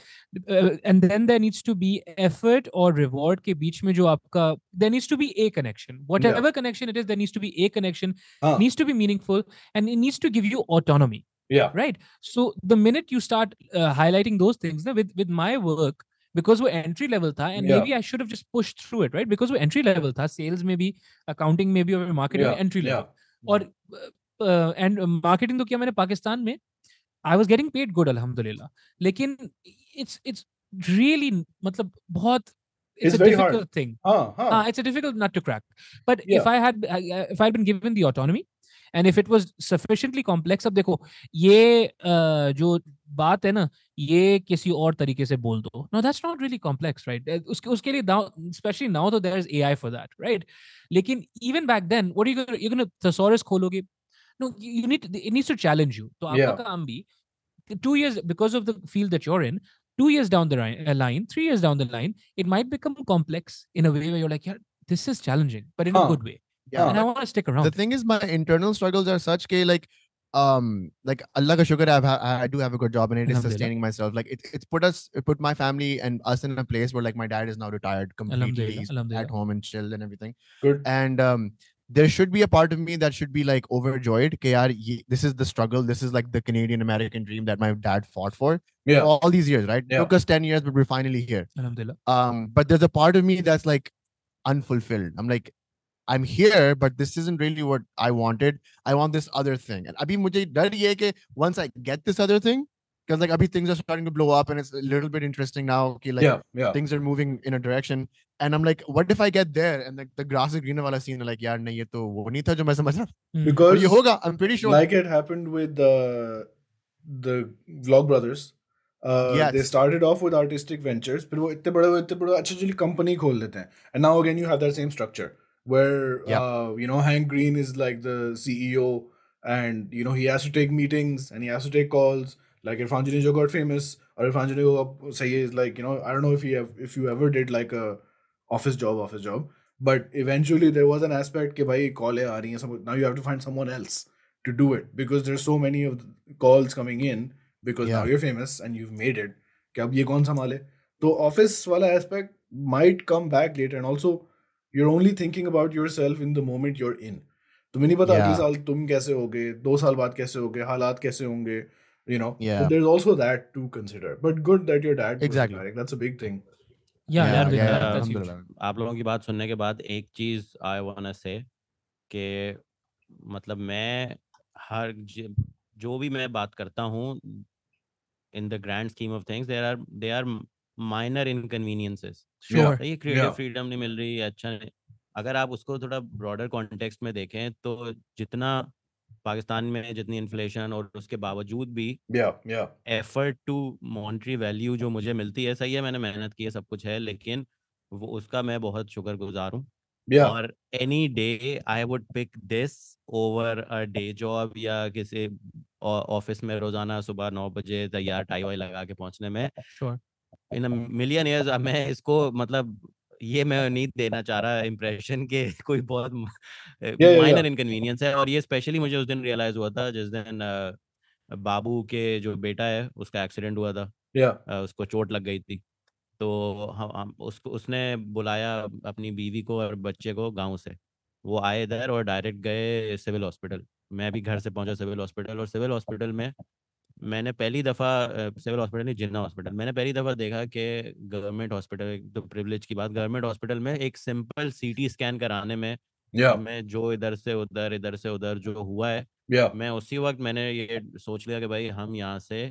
Uh, and then there needs to be effort or reward के बीच में जो आपका there needs to be a connection. Whatever yeah. connection it is, there needs to be a connection. Uh. Needs to be meaningful and it needs to give you autonomy. Yeah. Right. So the minute you start uh, highlighting those things, na, with with my work. Because वो entry level था and yeah. maybe I should have just pushed through it, right? Because वो entry level था, sales में भी, accounting में भी और marketing yeah. में entry level. Yeah. और uh, and uh, marketing तो किया मैंने पाकिस्तान में. I was getting paid good, alhamdulillah. लेकिन it's it's really मतलब बहुत It's, it's a difficult hard. thing. Ah, ah. Ah, it's a difficult nut to crack. But yeah. if I had if I had been given the autonomy and if it was sufficiently complex, अब देखो ये uh, जो बात है ना ये किसी और तरीके से बोल दो. No, that's not really complex, right? उसके उसके लिए now, especially now, though there is A I for that, right? लेकिन even back then, what are you going to, you're going to thesaurus खोलोगे? No, you need it needs to challenge you. तो आपका काम भी two years because of the field that you're in. Two years down the line, three years down the line, it might become complex in a way where you're like, yeah, this is challenging, but in huh. a good way. Yeah. And I want to stick around. The thing is, my internal struggles are such that, like, um, like Allah ka shukar, I've ha- I do have a good job, and it is sustaining myself. Like, it, it's put us, it put my family and us in a place where, like, my dad is now retired completely, he's at home and chilled and everything. Good. And um, there should be a part of me that should be like overjoyed. Ke yaar, ye, this is the struggle. This is like the Canadian American dream that my dad fought for. Yeah. All, all these years, right? Yeah. It took us ten years, but we're finally here. Alhamdulillah. Um, but there's a part of me that's like unfulfilled. I'm like, I'm here, but this isn't really what I wanted. I want this other thing. And abhi mujhe dar ye hai ke once I get this other thing, because like abhi things are starting to blow up and it's a little bit interesting now. Okay, like yeah, yeah. things are moving in a direction. And I'm like, what if I get there? And like the grass is greener wala scene, like, yaar, nahin, ye toh wo nahin tha jo main samajh raha tha. Because ye hoga, I'm pretty sure. Like it happened with uh, the Vlogbrothers. Uh, yes. They started off with artistic ventures, but they company and now again you have that same structure where yeah. uh, you know Hank Green is like the C E O, and you know he has to take meetings and he has to take calls. Like Irfan Junejo got famous, or Irfan Junejo say is like, you know, I don't know if he have, if you ever did like a office job office job, but eventually there was an aspect ke bhai call hai aa rahi hai, now you have to find someone else to do it because there's so many of calls coming in. Because yeah. now you're famous and you've made it. So the office wala aspect might come back later. And also, you're only thinking about yourself in the moment you're in. So you don't know how many years you will be, how many years you will be, how many years you will be, you know. Yeah. So there's also that to consider. But good that your dad was exactly. direct. That's a big thing. Yeah, yeah, yeah, yeah, yeah. That's huge. After listening to you guys, one thing I want to say is that I mean, जो भी मैं बात करता हूँ in the grand scheme of things, there are there are minor inconveniences. Sure. ये creative freedom नहीं मिल रही है, अच्छा नहीं. अगर आप उसको थोड़ा broader context में देखें तो जितना पाकिस्तान में जितनी inflation और उसके बावजूद भी yeah, yeah. effort to monetary value जो मुझे मिलती है, सही है, मैंने मेहनत की है, सब कुछ है, लेकिन वो उसका मैं बहुत शुक्रगुजार हूँ. Yeah. Or any day I would pick this over a day job या किसी office में रोजाना सुबह नौ बजे तैयार टाई वाई लगा के पहुंचने में. Sure. In a million years मैं इसको मतलब ये मैं नहीं देना चाह रहा impression के कोई बहुत yeah, minor yeah. inconvenience है. और ये specially मुझे उस दिन realize हुआ था जिस दिन uh, बाबू के जो बेटा है उसका accident हुआ था. Yeah. Uh, उसको चोट लग गई थी. तो हम उसको उसने बुलाया अपनी बीवी को और बच्चे को गांव से. वो आए इधर और डायरेक्ट गए सिविल हॉस्पिटल. मैं भी घर से पहुंचा सिविल हॉस्पिटल और सिविल हॉस्पिटल में मैंने पहली दफ़ा सिविल हॉस्पिटल नहीं जिन्ना हॉस्पिटल मैंने पहली दफ़ा देखा कि गवर्नमेंट हॉस्पिटल तो प्रिविलेज की बात गवर्नमेंट हॉस्पिटल में एक सिंपल सी टी स्कैन कराने में yeah. मैं जो इधर से उधर इधर से उधर जो हुआ है yeah. मैं उसी वक्त मैंने ये सोच लिया कि भाई हम यहाँ से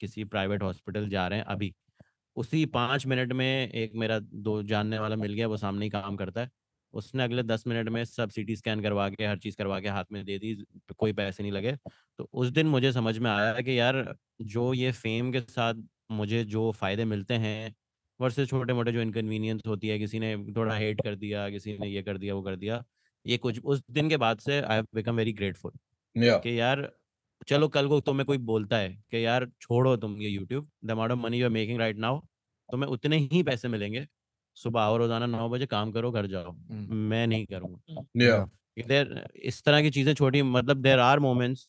किसी प्राइवेट हॉस्पिटल जा रहे हैं अभी. उसी पाँच मिनट में एक मेरा दो जानने वाला मिल गया, वो सामने ही काम करता है. उसने अगले दस मिनट में सब सीटी स्कैन करवा के हर चीज़ करवा के हाथ में दे दी, कोई पैसे नहीं लगे. तो उस दिन मुझे समझ में आया कि यार जो ये फेम के साथ मुझे जो फ़ायदे मिलते हैं वर्सेस छोटे मोटे जो इनकन्वीनियंस होती है, किसी ने थोड़ा हेट कर दिया, किसी ने ये कर दिया वो कर दिया, ये कुछ उस दिन के बाद से I have become very grateful कि यार चलो कल को तुम्हें कोई बोलता है कि यार छोड़ो तुम ये YouTube, the amount of money you are making right now, तुम्हें उतने ही पैसे मिलेंगे, सुबह आओ रोजाना नौ बजे काम करो घर जाओ, मैं नहीं करूँगा. yeah. इस तरह की चीजें छोटी मतलब देयर आर मोमेंट्स,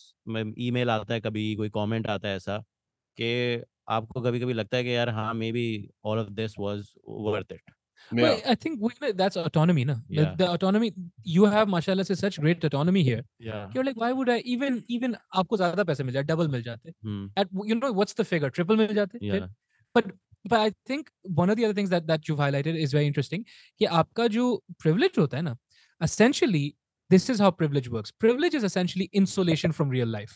ईमेल आता है कभी कोई कमेंट आता है ऐसा कि आपको कभी कभी लगता है कि यार हाँ maybe all of this was worth it. Yeah. Well, I think that's autonomy, na? Yeah. The, the autonomy you have, mashallah, is such great autonomy here. Yeah. You're like, why would I even even? आपको ज़्यादा पैसे मिल जाते, double मिल जाते. Hmm. At you know what's the figure? Triple मिल जाते. Yeah. But but I think one of the other things that that you've highlighted is very interesting. कि आपका जो privilege होता है ना, essentially this is how privilege works. Privilege is essentially insulation from real life.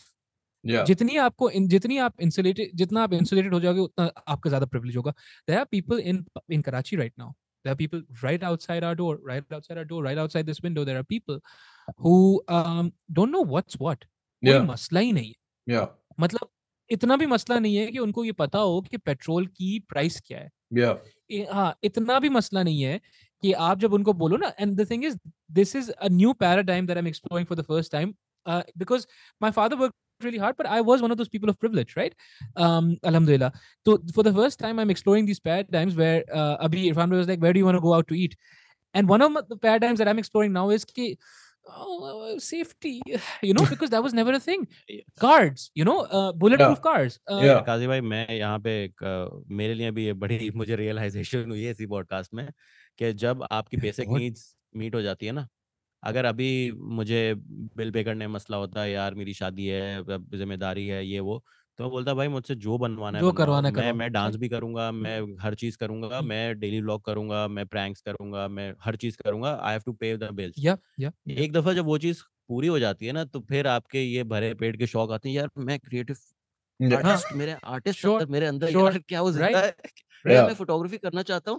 Yeah. जितनी आपको जितनी आप insulated जितना आप insulated हो जाओगे उतना आपका ज़्यादा privilege होगा. There are people in in Karachi right now. There are people right outside our door, right outside our door, right outside this window. There are people who um, don't know what's what. Yeah. कोई मसला ही नहीं है. Yeah. मतलब इतना भी मसला नहीं है कि उनको ये पता हो कि पेट्रोल की प्राइस क्या है. Yeah. ए, हाँ, इतना भी मसला नहीं है कि आप जब उनको बोलो ना, and the thing is, this is a new paradigm that I'm exploring for the first time uh, because my father worked really hard, but I was one of those people of privilege, right? Um, Alhamdulillah. So for the first time, I'm exploring these paradigms where uh, Abhi Irfan was like, where do you want to go out to eat? And one of the paradigms that I'm exploring now is ki, oh, safety, you know, because that was never a thing. Cards, you know, uh, bulletproof yeah. cars. Uh, yeah. Kazi bhai, मैं यहाँ पे एक मेरे लिए भी बड़ी मुझे realization हुई है इसी podcast में कि जब आपकी basic needs meet हो जाती है ना, अगर अभी मुझे बिल पे करने में मसला होता है, यार मेरी शादी है, जिम्मेदारी है, ये वो, तो बोलता भाई मुझसे जो बनवाना जो है करवाना, मैं मैं डांस भी करूंगा, मैं हर चीज करूंगा, मैं डेली व्लॉग करूंगा, मैं प्रैंक्स करूंगा, मैं हर चीज करूंगा, I have to pay the bills. या या एक दफा जब वो चीज पूरी हो जाती है ना, तो फिर आपके ये भरे पेट के शौक आते हैं, यार मैं क्रिएटिव आर्टिस्ट मेरे आर्टिस्ट मतलब मेरे अंदर यार क्या वो जिंदा है मैं फोटोग्राफी करना चाहता हूं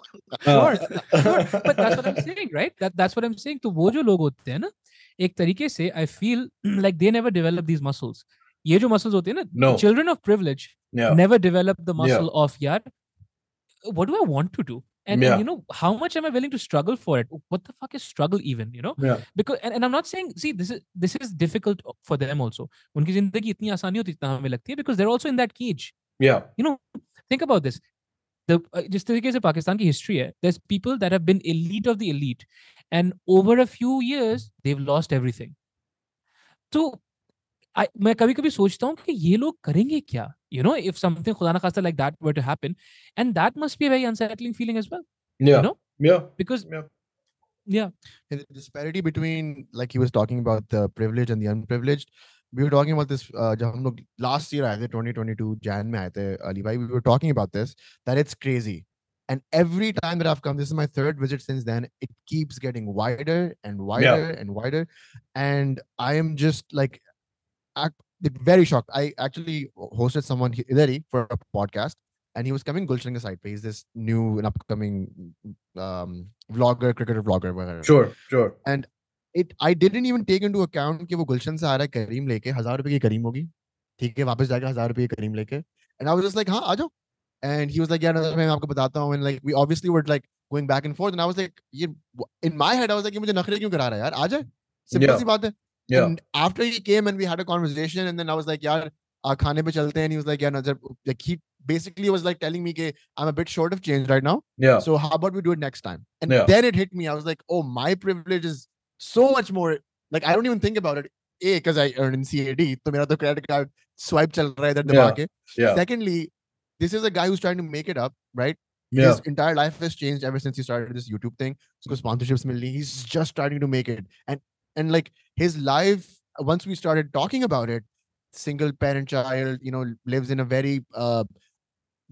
but that's what I am saying right that that's what I am saying तो वो जो लोग होते हैं ना एक तरीके से I feel like they never develop these muscles ये जो मसल्स होते हैं ना children of privilege never develop the muscle of यार what do I want to do And yeah. you know, how much am I willing to struggle for it? What the fuck is struggle even, you know? Yeah. Because and, and I'm not saying, see, this is this is difficult for them also. Unki zindagi itni aasani hoti jitna hame lagti hai because they're also in that cage. Yeah. You know, think about this. The uh, just the case of Pakistan ki history hai. There's people that have been elite of the elite, and over a few years they've lost everything. So I मैं कभी कभी सोचता हूँ कि ये लोग करेंगे क्या? You know, if something खुदा ना खास्ता like that were to happen, and that must be a very unsettling feeling as well. Yeah. You know? Yeah. Because yeah. yeah. And the disparity between, like he was talking about the privileged and the unprivileged. We were talking about this uh, जब हम लोग last year आए थे twenty twenty-two Jan में आए थे अली भाई. We were talking about this that it's crazy, and every time that I've come, this is my third visit since then. It keeps getting wider and wider yeah. and wider, and I am just like. I, very shocked. I actually hosted someone here for a podcast, and he was coming Gulshan ke side. He's this new and upcoming um, vlogger, cricketer vlogger. Whatever. Sure, sure. And it, I didn't even take into account that वो Gulshan से आ रहा है करीम लेके हजार रुपए की करीम होगी, ठीक है वापस जाके हजार रुपए की करीम लेके. And I was just like, हाँ आ जाओ. And he was like, yeah, मैं आपको बताता हूँ. And like we obviously were like going back and forth. And I was like, ये in my head I was like, ये मुझे नखरे क्यों करा रहा है यार? आ जाए. Simple सी बात है. Yeah. And after he came and we had a conversation, and then I was like, "Yaar, khane pe chalte." And he was like, "Yeah, Nazar." Like he basically was like telling me, "Ke I'm a bit short of change right now. Yeah. So how about we do it next time?" And yeah. then it hit me. I was like, "Oh, my privilege is so much more. Like I don't even think about it. A, because I earn in C A D, so mera to credit card swipe chal raha hai idhar daba ke. Yeah. Secondly, this is a guy who's trying to make it up, right? Yeah. His entire life has changed ever since he started this YouTube thing. So sponsorships milli. He's just starting to make it, and and like." His life, once we started talking about it, single parent child, you know, lives in a very, uh,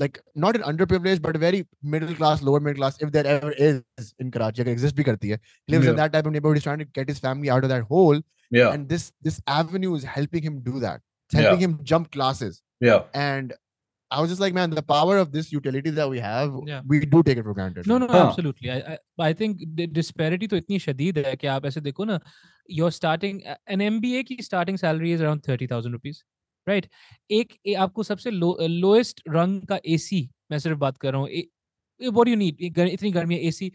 like, not an underprivileged, but a very middle class, lower middle class, if there ever is in Karachi, it exists bhi karti hai, lives yeah. in that type of neighborhood, he's trying to get his family out of that hole. Yeah. And this this avenue is helping him do that. It's helping yeah. him jump classes. Yeah. And I was just like, man, the power of this utility that we have, yeah. we do take it for granted. No, no, huh. absolutely. I, I I think the disparity to itni shadeed hai ki aap aise dekho na, you're starting an M B A ki starting salary is around thirty thousand rupees, right? Ek aapko sabse low, lowest rung ka A C, मैं सिर्फ बात कर रहा हूँ. What do you need? इतनी गर्मी है A C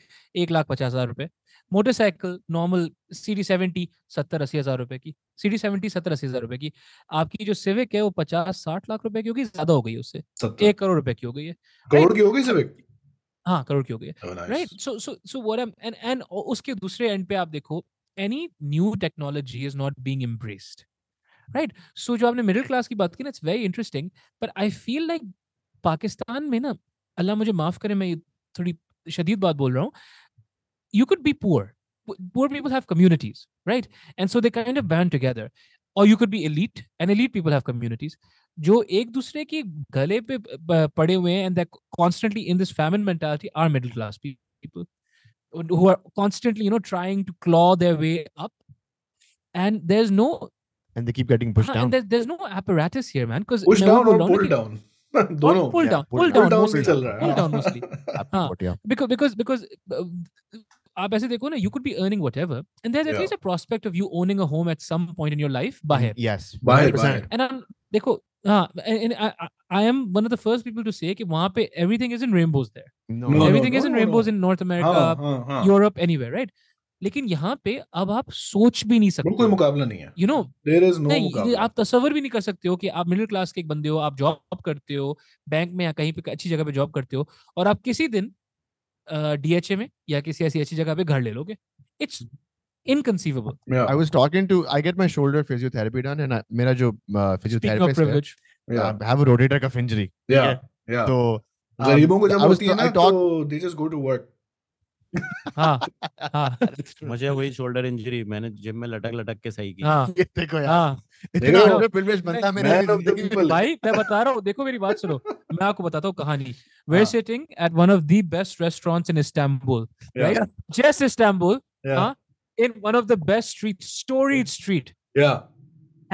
एक लाख पचास हजार रुपए. Motorcycle normal C D seventy सत्तर अस्सी हजार रुपए की, C D seventy सत्तर अस्सी हजार रुपए की. आपकी जो Civic है वो पचास साठ लाख रुपए की होगी, ज्यादा हो गई उससे, एक करोड़ रुपए की हो गई है. करोड़ की हो गई Civic? हाँ, करोड़ की हो गई है, right? So so so what I'm and and उसके दूसरे end पे आप देखो, any new technology is not being embraced, right? So जो आपने middle class की बात की ना, it's very interesting, but I feel like Pakistan में ना, अल्लाह मुझे माफ करे मैं थोड़ी शदीद बात बोल रहा हूँ. You could be poor. Poor people have communities, right? And so they kind of band together. Or you could be elite, and elite people have communities. जो एक दूसरे के गले पे पड़े हुए हैं, and they're constantly in this famine mentality, are middle class people who are constantly, you know, trying to claw their way up. And there's no... And they keep getting pushed down. There's, there's no apparatus here, man. Pushed down or pulled down. Dono, pull, yeah, down, pull, pull down, down mostly, pull down mostly. Yeah. Because because because आप ऐसे देखो ना, you could be earning whatever, and there's at yeah. least a prospect of you owning a home at some point in your life. Bahir. Yes, bahir, bahir. And I'm देखो हाँ, and, and I, I am one of the first people to say कि वहाँ पे everything is in rainbows there. No, no everything no, is in no, rainbows no. in North America, हाँ, हाँ, हाँ. Europe, anywhere, right? लेकिन यहाँ पे अब आप सोच भी नहीं सकते, कोई मुकाबला नहीं है, you know, there is no मुकाबला. आप तसव्वुर भी नहीं कर सकते हो कि आप मिडिल क्लास के एक बंदे हो, आप जॉब करते हो बैंक में या कहीं पे अच्छी जगह पे जॉब करते हो, और आप किसी दिन डीएचए में या किसी ऐसी अच्छी जगह पे घर ले लोगे. It's inconceivable. I was talking to I get my shoulder physiotherapy done, and मेरा जो फिजियोथेरेपिस्ट है I have a rotator cuff injury. या या तो गरीबों को जब होती है ना तो they just go to work. हाँ, हाँ, मुझे हुई शोल्डर इंजरी, मैंने जिम में लटक लटक के सही की. हाँ, देखो यार, इतना ओवर प्रिविलेज बनता मेरे भाई. मैं बता रहा हूँ, देखो मेरी बात सुनो, मैं आपको बताता हूँ कहानी. We're sitting at one of the best restaurants in Istanbul, right? Just Istanbul, हाँ, in one of the best streets, storied street. Yeah.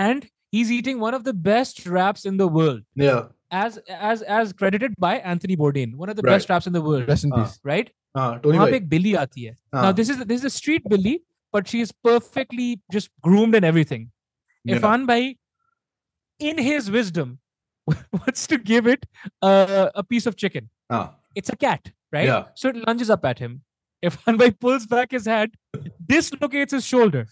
And he's eating one of the best wraps in the world. Yeah. As as as credited by Anthony Bourdain, one of the right. best wraps in the world. Rest in uh, peace. Right? Uh, वहाँ पे एक बिल्ली आती है. Uh, now this is this is a street billy, but she is perfectly just groomed and everything. Yeah. Irfan bhai, in his wisdom, wants to give it a, a piece of chicken. Uh, it's a cat, right? Yeah. So it lunges up at him. Irfan bhai pulls back his hand, dislocates his shoulder.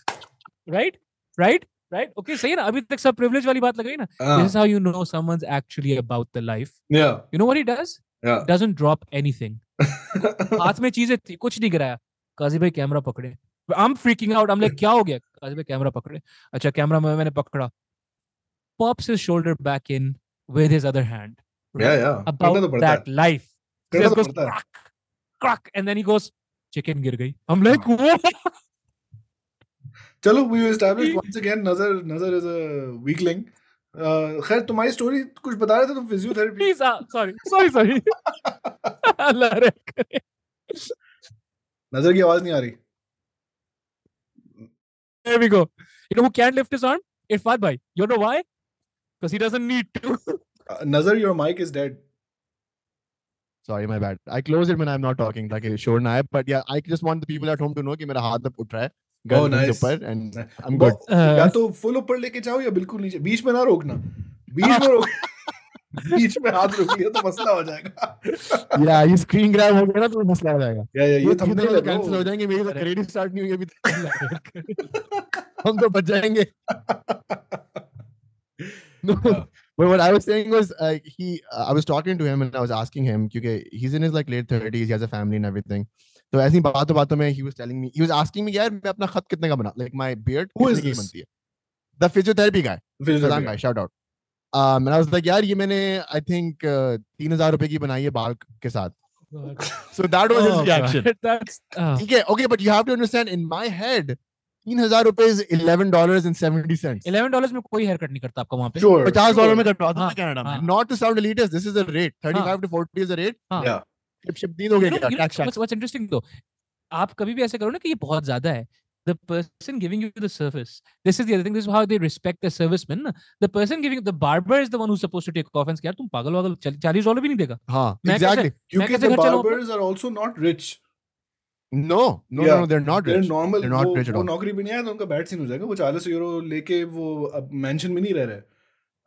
Right? Right? Right? Okay, sahi na. Abhi tak sab privilege wali baat lag rahi na. Uh, this is how you know someone's actually about the life. Yeah. You know what he does? Yeah. Doesn't drop anything. हाथ में चीजें थी, कुछ नहीं गिराया. काजी भाई camera पकड़े. I'm freaking out. I'm like, क्या हो गया? काजी भाई कैमरा पकड़े. अच्छा कैमरा में मैंने पकड़ा. Pops his shoulder back in with his other hand. Right? Yeah, yeah. About that life. Just goes crack, crack, and then he goes, chicken gir gayi. I'm like, what? Chalo, we established once again Nazar Nazar is a weakling. Uh, khair, tumhari story kuch bata rahe the tum physiotherapy. Please, uh, sorry, sorry, sorry. Allah rakhe. Nazar ki awaaz nahi aa rahi. There we go. You know who can't lift his arm? Irfan bhai. You know why? Because he doesn't need to. uh, Nazar, your mic is dead. Sorry, my bad. I close it when I'm not talking. Like it showed na hai. But yeah, I just want the people at home to know ki mera haath ab uth raha hai. Oh, nice. And I'm good. या तो full ऊपर लेके जाओ या बिल्कुल नीचे. बीच में ना रोकना. बीच में रोक. बीच में हाथ रोक लिया तो मसला हो जाएगा. या ये स्क्रीन ग्रैब हो गया ना तो मसला हो जाएगा. या या ये थंबनेल कैंसिल हो जाएंगे. मेरी तो क्रेडिट स्टार्ट नहीं हुई अभी. हम तो बच जाएंगे. No. But what I was saying was, uh, he, uh, I was talking to him and I was asking him, because he's in his like late thirties, he has a family and everything. So as he baato baato mein, he was telling me, he was asking me, "Yaar, main apna khat kitne ka bana? Like my beard, who is this?" The physiotherapy guy, physiotherapy guy, shout out. Um, and I was like, "Yaar, ye maine I think uh, three thousand rupees ki banayi hai baal ke saath." So that was oh, his reaction. That's uh. okay, okay, but you have to understand, in my head, three thousand rupees is eleven dollars and seventy cents. eleven dollars में कोई haircut नहीं करता आपका वहाँ पे. Sure. fifty dollars में करता था कनाडा में. Not to sound elitist, this is the rate. thirty-five to forty is the rate. Haan. Yeah. You know, you know, what's, what's interesting though, आप कभी भी ऐसा करो ना कि ये बहुत ज़्यादा है. The person giving you the service, this is the other thing, this is how they respect their servicemen ना. The person giving, the barber is the one who's supposed to take offense. यार तुम पागल वागल forty dollars भी नहीं देगा. हाँ, exactly. Because the barbers are also not rich. No, no, yeah. no, they're not rich. They're normal. They're not वो, rich at all. वो नौकरी भी नहीं है तो उनका बैड सीन हो जाएगा. वो forty euro लेके वो अब मेंशन में नहीं रह रहे.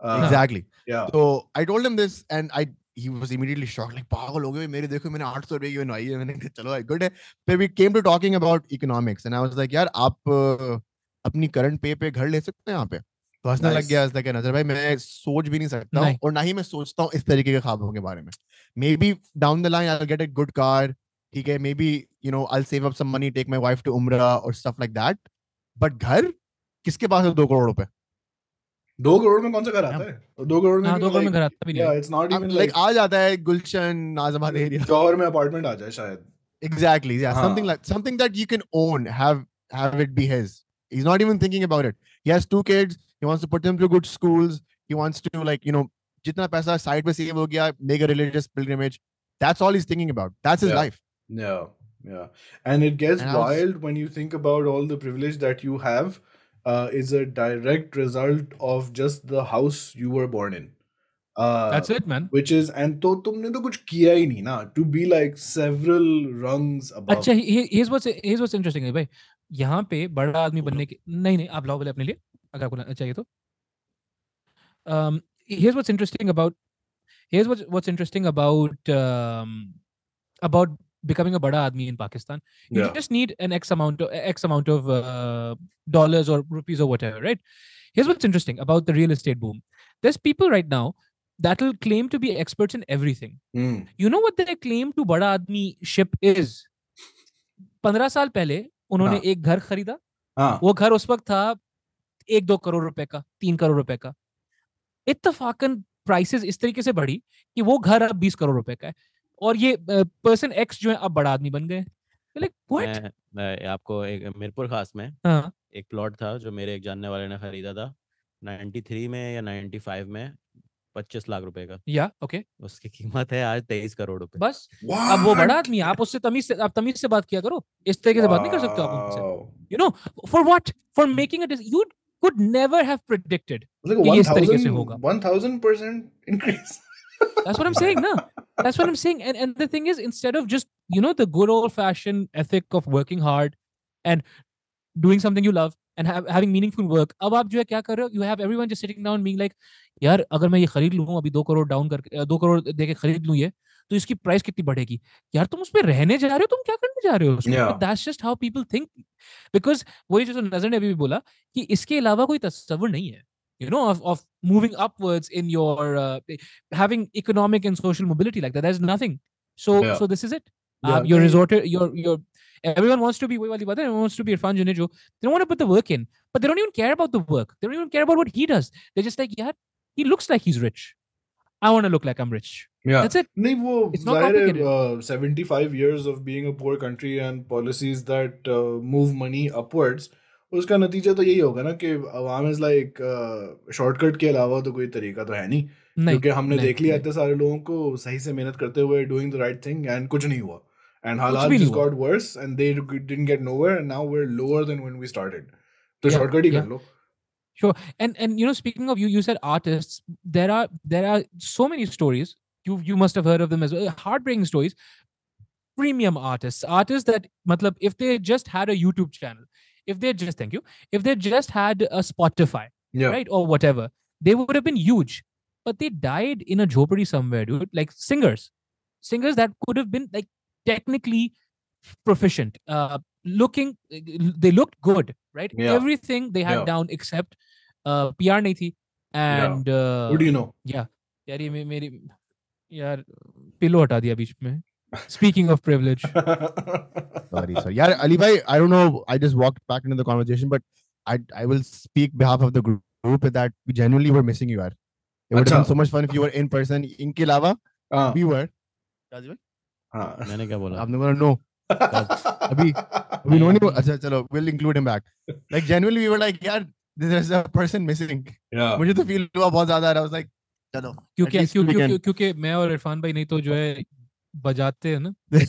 Uh, exactly. Yeah. So I told him this and I. He was immediately shocked, like, पागल हो गए मेरे देखो मैंने eight hundred रुपए की बनाई है मैंने कहा चलो गुड है. Then we came to talking about economics and I was like, यार आप uh, अपनी current pay पे घर ले सकते हैं यहाँ पे. तो हंसने लग गया. like नजर भाई मैं सोच भी नहीं सकता हूँ और ना ही मैं सोचता हूँ इस तरीके के ख्वाबों के बारे में. Maybe down the line I'll get a good car, ठीक है, maybe you know I'll save up some money, take my wife to Umrah or stuff like that. But घर किसके पास है दो करोड़ रुपए? दो करोड़ में कौन सा घर आता है? दो करोड़ में दो करोड़ में घर आता भी नहीं. Yeah, it's not even like आ जाता है गुलशन नाज़ाबाद एरिया. जौहर में अपार्टमेंट आ जाए शायद. Exactly, yeah, something like something that you can own, have have it be his. He's not even thinking about it. He has two kids. He wants to put them to good schools. He wants to like you know जितना पैसा side पे save हो गया, make a religious pilgrimage. That's all he's thinking about. That's his yeah. life. Yeah, yeah, and it gets and wild was, when you think about all the privilege that you have. Uh, is a direct result of just the house you were born in. Uh, That's it, man. Which is, and to tumne to kuch kiya hi nahi na, to be like several rungs above. Achha, here's what's, here's what's interesting, bhai. Yahan pe bada aadmi banne ke, nahi nahi, aap lao bale apne liye, agar aapko chahiye to. Um, here's what's interesting about, here's what's, what's interesting about, um, about becoming a bada aadmi in Pakistan. You yeah. just need an X amount of, X amount of uh, dollars or rupees or whatever, right? Here's what's interesting about the real estate boom. There's people right now that'll claim to be experts in everything. Mm. You know what their claim to bada aadmi ship is? fifteen saal pehle, unhone ek ghar kharida. Wo ghar us waqt tha one to two crore rupaye ka, three crore rupaye ka. Ittefaqan prices is tarike se badhi ki wo ghar ab twenty crore rupaye ka hai. और ये person uh, x जो है अब बड़ा आदमी बन गए. Like what? आपको एक मिरपुर खास में uh-huh. एक प्लॉट था जो मेरे एक जानने वाले ने खरीदा था ninety-three में या ninety-five में twenty-five lakh रुपए का. या yeah, ओके okay. उसकी कीमत है आज twenty-three crore रुपए. बस What? अब वो बड़ा आदमी. आप उससे तमीज से आप तमीज से बात किया करो. इस तरीके से wow. बात नहीं कर सकते आप उनसे. You know for what? For making it. You could never have predicted like one thousand percent increase. That's what I'm saying. No, that's what I'm saying. And and the thing is, instead of just, you know, the good old fashioned ethic of working hard and doing something you love and have, having meaningful work, ab aap jo hai kya kar rahe ho? You have everyone just sitting down being like, yaar, agar main ye khareed lu, abhi two crore down karke, two crore deke khareed lu ye, to iski price kitni badhegi? Yaar, tum uspe rehne ja rahe ho, tum kya karne ja rahe ho? Yeah. But that's just how people think. Because wahi jo Nazar ne abhi bhi bola ki iske alawa koi tasavvur nahi hai, you know, of, of moving upwards in your uh, having economic and social mobility like that. There's nothing. So yeah. so this is it. Yeah. Um, you're resorted, you're, you're, everyone wants to be Wali Badr, everyone wants to be Irfan Junejo. They don't want to put the work in, but they don't even care about the work. They don't even care about what he does. They're just like, yeah, he looks like he's rich. I want to look like I'm rich. Yeah. That's it. Nahin, wo it's not complicated. Uh, seventy-five years of being a poor country and policies that uh, move money upwards. उसका नतीजा तो यही होगा ना कि आवाम is like shortcut के अलावा तो कोई तरीका तो है नहीं, क्योंकि हमने देख लिया इतने सारे लोगों को सही से मेहनत करते हुए doing the right thing and कुछ नहीं हुआ एंड हालात just got worse and they didn't get nowhere and now we are lower than when we started. तो शॉर्टकट ही कर लो. Sure. And and you know, speaking of you you said artists, there are there are so many stories, you you must have heard of them as well, heartbreaking stories. Premium artists, artists that matlab if they just had a YouTube channel, if they just, thank you, if they just had a Spotify, yeah, right, or whatever, they would have been huge. But they died in a jhopadi somewhere, dude. Like singers, singers that could have been like technically proficient, uh, looking, they looked good, right? Yeah. Everything they had yeah. down except uh, P R nahi thi and yeah. uh, who do you know? Yeah, yari me meri yaar pillow hata diya beech mein. Speaking of privilege. Sorry, sorry. Yeah, Ali bhai, I don't know. I just walked back into the conversation, but I I will speak on behalf of the group, group that we genuinely were missing you. Are. It would have been so much fun if you were in person. Inke alawa, uh, we were. Kazi bhai? Haan. Maine kya bola? Aapne bola no. Abhi, abhi no nahi. Achha, chalo, we'll include him back. Like genuinely, we were like, yeah, there's a person missing. Yeah. Mujhe to feel hua bahut zyada. I was like, chalo. Kyunki kyunki kyunki main aur Irfan bhai nahi to jo hai बजाते हैं ना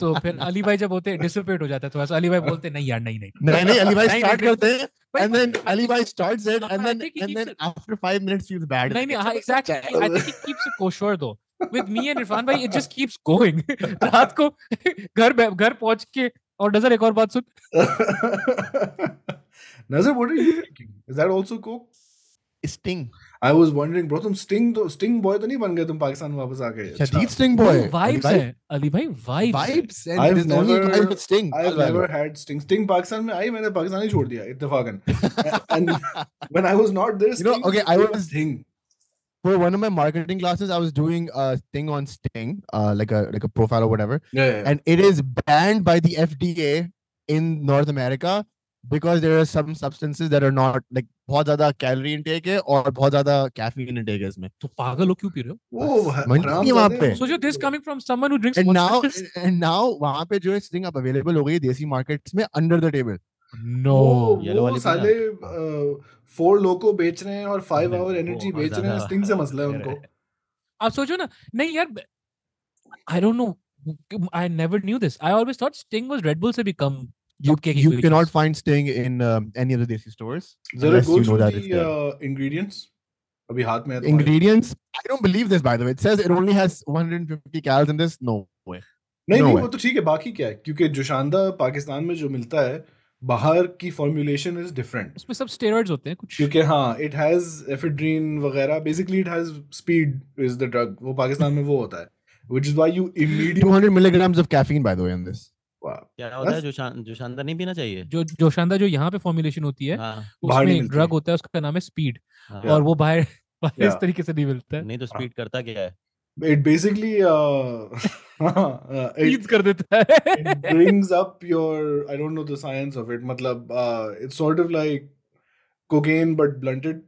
तो फिर अली भाई जब होते dissipate हो जाता है थोड़ा सा. अली भाई बोलते नहीं यार नहीं नहीं नहीं नहीं अली भाई स्टार्ट करते हैं एंड देन अली भाई starts it and then and then after five minutes feels bad. नहीं नहीं exactly I think it keeps it kosher though with me and Irfan भाई इट जस्ट कीप्स गोइंग. रात को घर घर पहुंच के और नजर एक और बात सुन. नजर what are you thinking is that also Coke? Sting. I was wondering, bro, तुम Sting तो Sting boy तो नहीं बन गए तुम पाकिस्तान वापस आके? Shahzad Sting boy. Vibes है अली भाई, vibes. Vibes. I've never had Sting. I've never had Sting. Sting Pakistan में आई, मैंने पाकिस्तान ही छोड़ दिया इत्तेफाकन. And when I was not there, Sting, you know, okay, I was Sting. For one of my marketing classes, I was doing a thing on Sting, uh, like a like a profile or whatever. Yeah, yeah. And it is banned by the F D A in North America. Because there are some substances that are not like बहुत ज़्यादा calorie intake है और बहुत ज़्यादा caffeine intake है इसमें. तो पागल हो क्यों पी रहे हो? नहीं वहाँ पे. So just this coming from someone who drinks. And now and now वहाँ पे जो है Sting अब available हो गई देसी markets में under the table. No. वो साले four loco बेच रहे हैं और five hour energy बेच रहे हैं. Sting से मसला है उनको. आप सोचो ना, नहीं यार, I don't know, I never knew this. I always thought Sting was Red Bull से become. You, okay, you cannot find Sting in um, any other desi stores. Zara, go through the uh, ingredients. Abhi haath mein hai. Ingredients? I don't believe this, by the way. It says it only has one hundred fifty calories in this. No way. No, no way. वो तो ठीक है. बाकी क्या है? क्योंकि जोशांदा पाकिस्तान में जो मिलता है, बाहर की formulation is different. उसमें सब steroids होते हैं कुछ. क्योंकि हाँ, it has ephedrine वगैरह. Basically, it has speed is the drug. वो पाकिस्तान में वो होता है. Which is why you immediately two hundred milligrams of caffeine, by the way, in this. क्या होता है? जोशांदा नहीं पीना चाहिए. जो जोशांदा जो यहाँ पे फॉर्मुलेशन होती है उसमें ड्रग होता है, उसका नाम है स्पीड, और वो बाहर इस तरीके से नहीं मिलता है. नहीं तो स्पीड करता क्या है? It basically speeds कर देता है. It brings up your, I don't know the science of it, मतलब it's sort of like cocaine but blunted.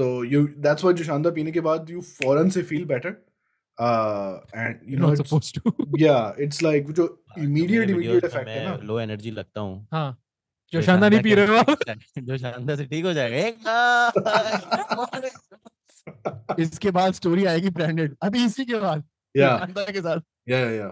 तो you, that's why जोशांदा पीने के बाद you फौरन से feel better. Uh, and you You're know, not it's, supposed to. Yeah, it's like which immediate immediate effect है ना. Low energy लगता हूँ. हाँ. जो शानदार नहीं पी रहे हो. जो शानदार से ठीक हो जाएगा. इसके बाद स्टोरी आएगी ब्रांडेड. अभी इसी के बाद. Yeah. शानदार के साथ. Yeah, yeah.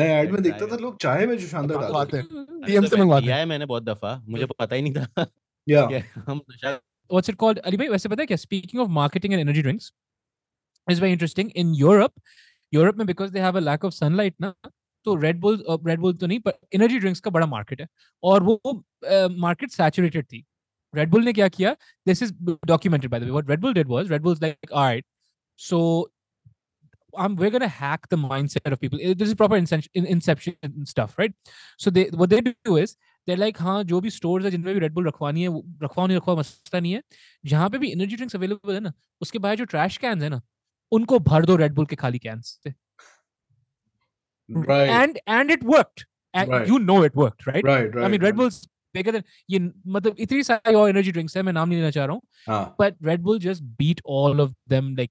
मैं ऐड में देखता था लोग चाय में जो शानदार डालते हैं. T M से मंगवाते हैं. मैंने बहुत दफा. मुझे पता ही नहीं था. Yeah. Yeah. What's it called? Ali bhai, वैसे पता है क्या? Speaking of marketing and energy drinks, it's very interesting. In Europe, Europe में because they have a lack of sunlight ना, तो Red Bull, uh, Red Bull तो नहीं, but energy drinks का बड़ा market है. और वो uh, market saturated थी. Red Bull ने क्या किया? This is documented by the way. What Red Bull did was, Red Bull's like, all right, so I'm, we're going to hack the mindset of people. This is proper inception and stuff, right? So they, what they do is, they're like, हाँ, जो भी stores है जिनमें भी Red Bull रखवानी है, रखवाओ नहीं रखवाओ मसला नहीं है. जहाँ पे भी energy drinks available है ना, उसके बाहर जो trash cans है ना, उनको भर दो Red Bull के खाली cans. Right. And and it worked. And right. You know it worked, right? Right, right. I mean, Red right. Bull's bigger than ये मतलब इतनी सारी और energy drinks है, मैं नाम नहीं लेना चाह रहा हूँ. हाँ. But Red Bull just beat all of them like.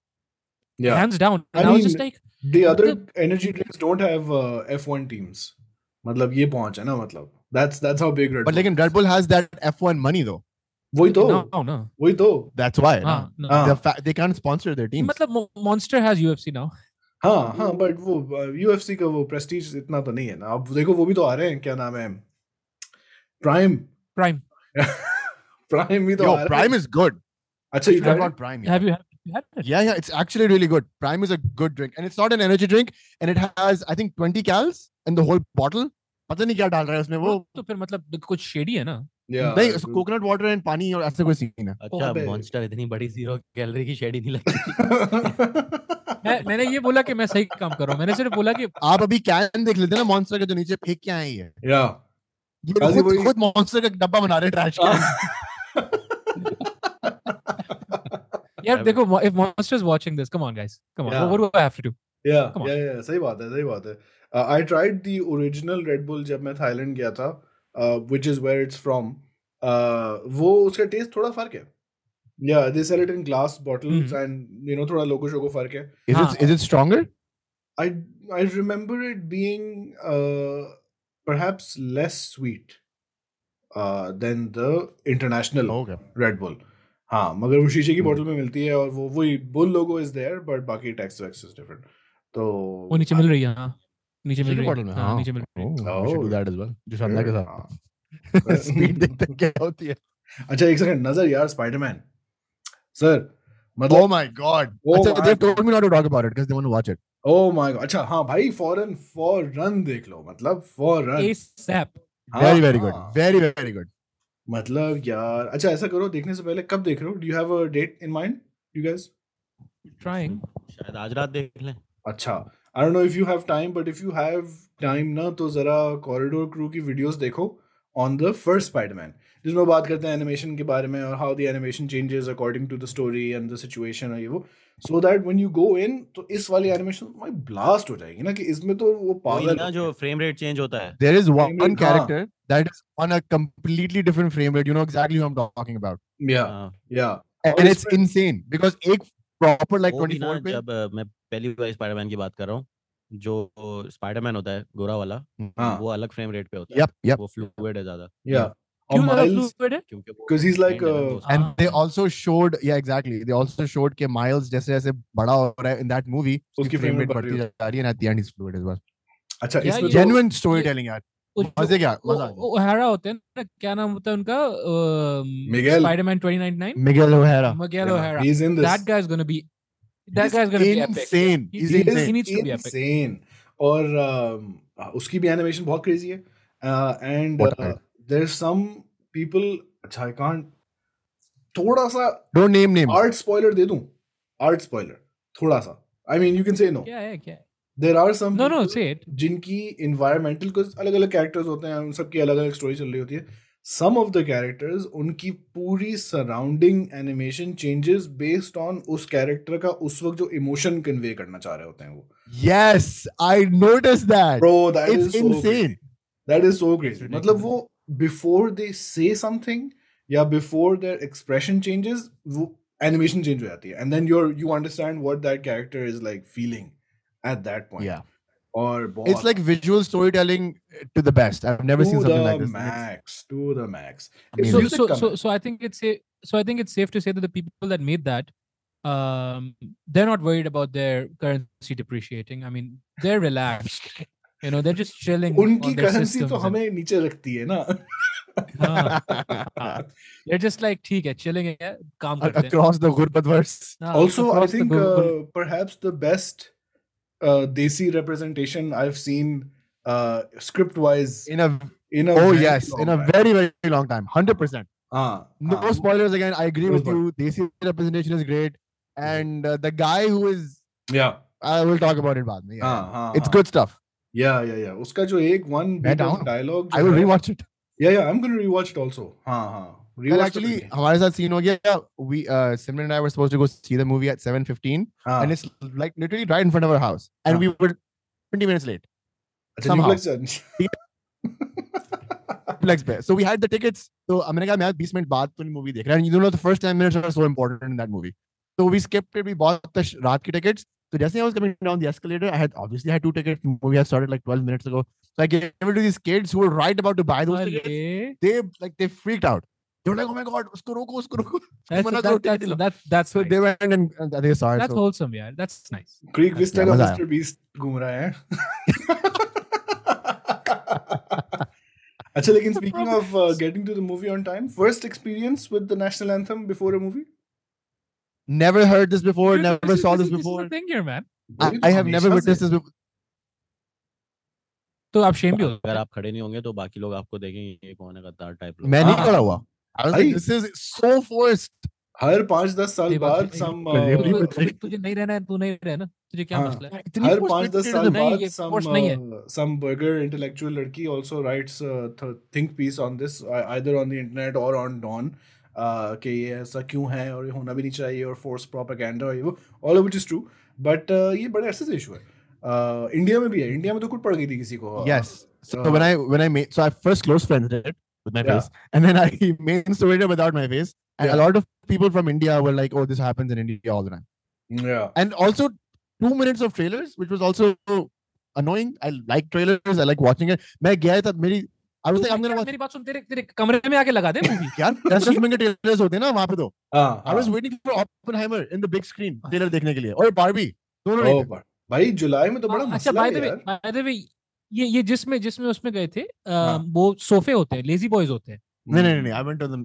Yeah. Hands down. And I, I mean, was just like, the other the, energy drinks don't have uh, F one teams. Matlab ye pahunch hai na, matlab. That's that's how big Red Bull. But like Red Bull has that F one money though. Wohi toh. No, no. Wohi toh. That's why. Ah, no. Ah. Fa- they can't sponsor their teams. Matlab Monster has U F C now. Haan, haan, but wo, uh, U F C ka wo prestige itna toh nahi hai na. Ab dekho wo bhi toh aa rahe hain. Kya naam hai? Prime. Prime. Prime bhi toh aa raha hai. Yo, Prime is good. Achha, you tried Prime. Have you had? Yeah, yeah, it's actually really good. Prime is a good drink, and it's not an energy drink, and it has, I think, twenty cals in the whole bottle. पता नहीं क्या डाल रहा है उसमें वो. तो फिर मतलब कुछ shady है ना. Yeah. नहीं, coconut water and पानी और ऐसे कोई scene है. अच्छा, Monster इतनी बड़ी zero calorie की shady नहीं लगती. मैं मैंने ये बोला कि मैं सही काम कर रहा हूँ. मैंने सिर्फ बोला कि आप अभी can देख लेते हैं ना Monster का जो नीचे फेंक के आए हैं. Yeah. ये खुद Monster का डब्बा बना रहे trash can. Yeah, देखो, if Monster's watching this, come on, guys. Come on. Yeah. What, what do I have to do? Yeah, come on. Yeah, yeah. सही बात है, सही बात है. Uh, I tried the original Red Bull जब मैं Thailand गया था, uh, which is where it's from. Uh, वो उसका taste थोड़ा फर्क है. Yeah, they sell it in glass bottles mm. and you know थोड़ा logo shogo फर्क है. Is it is it stronger? I I remember it being uh, perhaps less sweet uh, than the international oh, okay. Red Bull. हाँ मगर वो शीशे की बोतल में मिलती है और वो वही bull logo is there but बाकी टेक्स्ट वेक्स इज डिफरेंट तो वो नीचे मिल रही है हाँ नीचे मिल रही है बोतल में हाँ नीचे मिल रही है oh do that as well Joshanda के साथ स्पीड देखते क्या होती है अच्छा एक सेकंड नजर यार स्पाइडरमैन सर मतलब ओह माय गॉड अच्छा they told me not to talk about it because they want to watch it oh my God अच्छा हाँ भाई फॉरन फॉर रन देख लो मतलब फॉर रन ASAP very very good very very good मतलब यार अच्छा ऐसा करो देखने से पहले कब देख रहे हो do you have a date in mind you guys trying शायद आज रात देख लें अच्छा I don't know if you have time but if you have time ना तो जरा कॉरिडोर क्रू की वीडियोस देखो ऑन द फर्स्ट स्पाइडरमैन जिसमें बात करते हैं एनिमेशन के बारे में और how the animation changes according to the story and the situation और ये वो so that when you go in तो इस वाली एनिमेशन माय ब्लास्ट हो जाएगी ना कि इसमें तो वो पागल ना जो फ्रेम रेट चेंज होता है there is one character that is on a completely different frame rate you know exactly what I am talking about yeah yeah and it's insane because एक प्रॉपर लाइक twenty-four पे जब मैं पहली बार Spiderman की बात कर रहा हूं जो स्पाइडरमैन होता है गोरा वाला वो अलग फ्रेम रेट पे होता है yep, yep. वो फ्लूइड है ज्यादा या और Miles because he's like uh, and they also showed yeah exactly they also showed के माइल्स जैसे जैसे बड़ा हो रहा है in that movie उसकी फ्रेम रेट बढ़ती जा रही है and at the end he's fluid as well अच्छा इसमें genuine storytelling यार मजे क्या मजा ओहारा होते हैं ना क्या नाम होता है उनका Spiderman twenty ninety-nine Miguel O'Hara Miguel O'Hara that guy is going to be that guy is going to be insane he's insane और उसकी भी animation बहुत crazy है and there's some people अच्छा I can't थोड़ा सा don't name name art spoiler दे दूं art spoiler थोड़ा सा I mean you can say no क्या है क्या there are some no no say it जिनकी environmental कुछ अलग अलग characters होते हैं उन सबकी अलग अलग story चल रही होती है some of the characters उनकी पूरी surrounding animation changes based on उस character का उस वक्त जो emotion convey करना चाह रहे होते हैं वो yes I noticed that bro that it's is insane so that is so crazy मतलब वो before they say something या before their expression changes वो animation change हो जाती है and then you're you understand what that character is like feeling at that point yeah Or it's like visual storytelling to the best. I've never to seen something like this. Max, to the max. So, so, so, so I think it's safe, so I think it's safe to say that the people that made that, um, they're not worried about their currency depreciating. I mean, they're relaxed. You know, they're just chilling. Unki currency to हमें नीचे रखती है ना. They're just like, theek hai, chilling hai, kaam karte. Across the Ghurbatverse. Also, I think uh, perhaps the best uh, Desi representation I've seen uh, script-wise in a in a oh yes, in a time. very very long time, one hundred percent. Uh, no uh, spoilers again. I agree with you. Desi representation is great, and uh, the guy who is yeah, I will talk about it. Baad mein, yeah. uh, uh, it's good stuff. Yeah, yeah, yeah. Uska jo ek one bit of dialogue. I will rewatch it. Yeah, yeah, I'm going to rewatch it also. Haan, haan. Well, actually, हमारे साथ scene हो गया. We, uh, Simran and I were supposed to go see the movie at seven fifteen, haan. And it's like literally right in front of our house, and haan. we were twenty minutes late. Somehow. So we had the tickets. So I said, I'm twenty minutes after the movie. And you know, the first ten minutes are so important in that movie. So we skipped it. We bought the sh- raat ki tickets. So just as I was coming down the escalator, I had obviously had two tickets. The movie had started like twelve minutes ago. So I gave it to these kids who were right about to buy those tickets. They like they freaked out. They were like, "Oh my God, usko roko, usko roko." That's so that, that's, that's, that's so nice. They went and, and they saw it. That's so wholesome, yeah. That's nice. Greek Vista ka Mister Beast ghum raha hai. Achha, lekin speaking of uh, getting to the movie on time, first experience with the national anthem before a movie. Never heard this before. Dude, never this saw is, this, this before. This is the thing here, man. I, I have never witnessed this before. So, आप shame भी होगा. अगर आप खड़े नहीं होंगे तो बाकी लोग आपको देखेंगे ये कौन है गद्दार type लोग. मैं नहीं खड़ा हुआ. This is so forced. Her five to ten साल बाद some. तुझे नहीं रहना है, तू नहीं रहना. तुझे क्या मसला है? हर five to ten साल बाद some some burger intellectual लड़की also writes a think piece on this either on the internet or on Dawn. Uh, कि ये ऐसा क्यों है और ये होना भी नहीं चाहिए और फोर्स प्रोपेगेंडा और ये वो all of which is true but ये बड़ा ऐसा सा इशू है uh, इंडिया में भी है इंडिया में तो कुछ पड़ गई थी किसी को yes so when I when I made so I first close friends did with my face and then I made so it without my face and a lot of people from India were like oh this happens in India all the time या and also two minutes of trailers which was also annoying. I like trailers, I like watching it. मैं गया था मेरी I was like, I'm going to watch. मेरी बात सुन तेरे तेरे कमरे में आके लगा दे मूवी यार. Just when the trailers होते हैं ना वहां पे तो. I was waiting for Oppenheimer in the big screen trailer देखने के लिए और Barbie दोनों. Oh भाई जुलाई में तो बड़ा मसला है यार. अच्छा by the way ये ये जिसमें जिसमें उसमें गए थे वो सोफे होते हैं लेजी बॉयज होते हैं. नहीं नहीं नहीं I went to the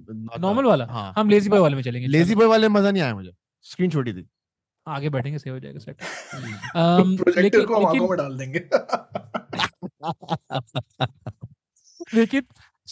normal वाला. हम लेजी बॉय वाले में चलेंगे. लेजी बॉय वाले में मजा नहीं आया मुझे. स्क्रीन छोटी थी. आगे बैठेंगे सेव हो जाएगा सेट. प्रोजेक्टर को हम आंखों में डाल देंगे.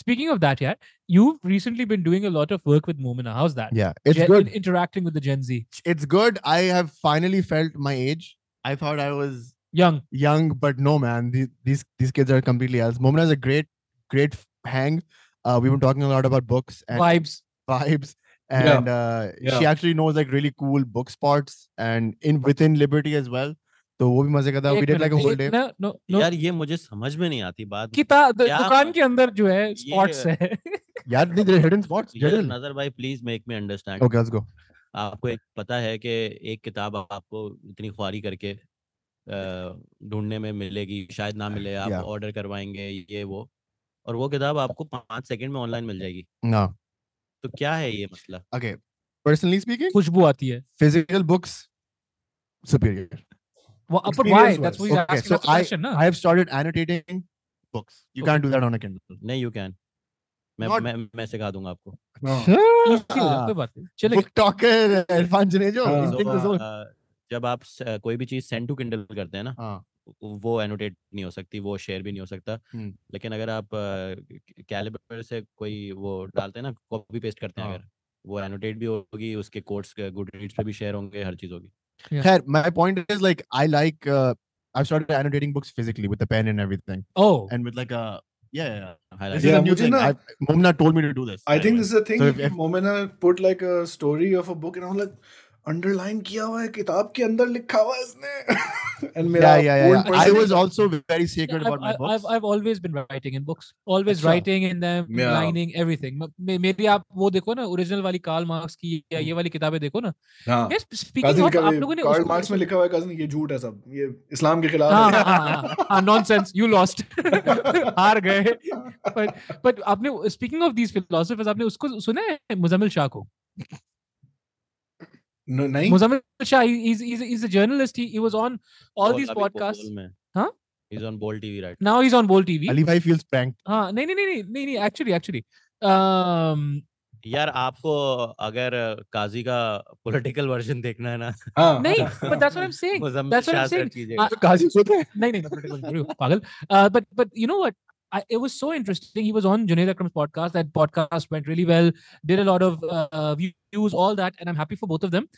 Speaking of that, yeah, you've recently been doing a lot of work with Momina. How's that? Yeah, it's Gen- good. Interacting with the Gen Z. It's good. I have finally felt my age. I thought I was young, young, but no, man. These these, these kids are completely else. Momina is a great, great hang. Uh, we've been talking a lot about books and vibes, vibes, and yeah. Uh, yeah. She actually knows like really cool book spots and in within Liberty as well. तो वो भी मजे का था. We did like a whole day. No, no, no. यार ये मुझे समझ में नहीं आती बात. किताब दुकान के अंदर जो है स्पॉट्स है. यार नहीं there are hidden spots. नजर भाई please make me understand. Okay, let's go. आपको एक पता है कि एक किताब आपको इतनी ख्वारी करके ढूंढने में मिलेगी शायद ना मिले आप ऑर्डर yeah. करवाएंगे ये वो और वो किताब आपको पांच सेकंड में ऑनलाइन मिल जाएगी ना no. तो क्या है ये मसला? Okay, personally speaking खुशबू आती है. Physical books superior. Well, but why? That's what you're okay, asking. So I, question, no? I have started annotating books. You okay. can't do that on a Kindle. No, you can. I will teach you. No. Book talker, Irfan Junejo. जब आप कोई भी चीज send to Kindle करते हैं ना, वो annotate नहीं हो सकती, वो share भी नहीं हो सकता. लेकिन अगर आप Calibre से कोई वो डालते हैं ना, copy paste करते हैं अगर, वो annotate भी होगी, उसके quotes Goodreads पे भी share होंगे, हर चीज होगी. Yeah. My point is like I like uh, I've started annotating books physically with the pen and everything. Oh, and with like a yeah, yeah. This yeah, is a new thing. Na, Momina told me to do this. I anyway. think this is a thing. So if, if, Momina put like a story of a book and I was like underline kiya hua hai, kitab ke andar likha hua hai isne. And mera yeah, yeah, yeah, yeah. I was also very sacred yeah, about I've, my books. I've, I've always been writing in books. Always Achha. writing in them, yeah. lining everything. Maybe आप वो देखो ना original वाली Karl Marx की या ये वाली किताबें देखो ना. Yes, speaking of आप लोगों ने Karl Marx में लिखा हुआ है cousin ये झूठ है सब ये इस्लाम के खिलाफ है. Nonsense. You lost. हार गए. But but आपने speaking of these philosophers आपने उसको सुना है मुज़म्मिल शाह को? No, nahin. Muzammil Shah, he's, he's, he's a journalist. He, he was on all Bola these podcasts. Huh? He's on Bold T V right now. Now he's on Bold T V. Ali bhai feels pranked. Haan, nahin, nahin, nahin, nahin, actually, actually. um, यार आपको अगर काजी का political version देखना है ना नहीं but that's what I'm saying that's what I'm saying uh, काजी सोते हैं नहीं नहीं पागल uh, but but you know what I, it was so interesting. He was on Junaid Akram's podcast. That podcast went really well, did a lot of uh, views, all that. And I'm happy for both of them.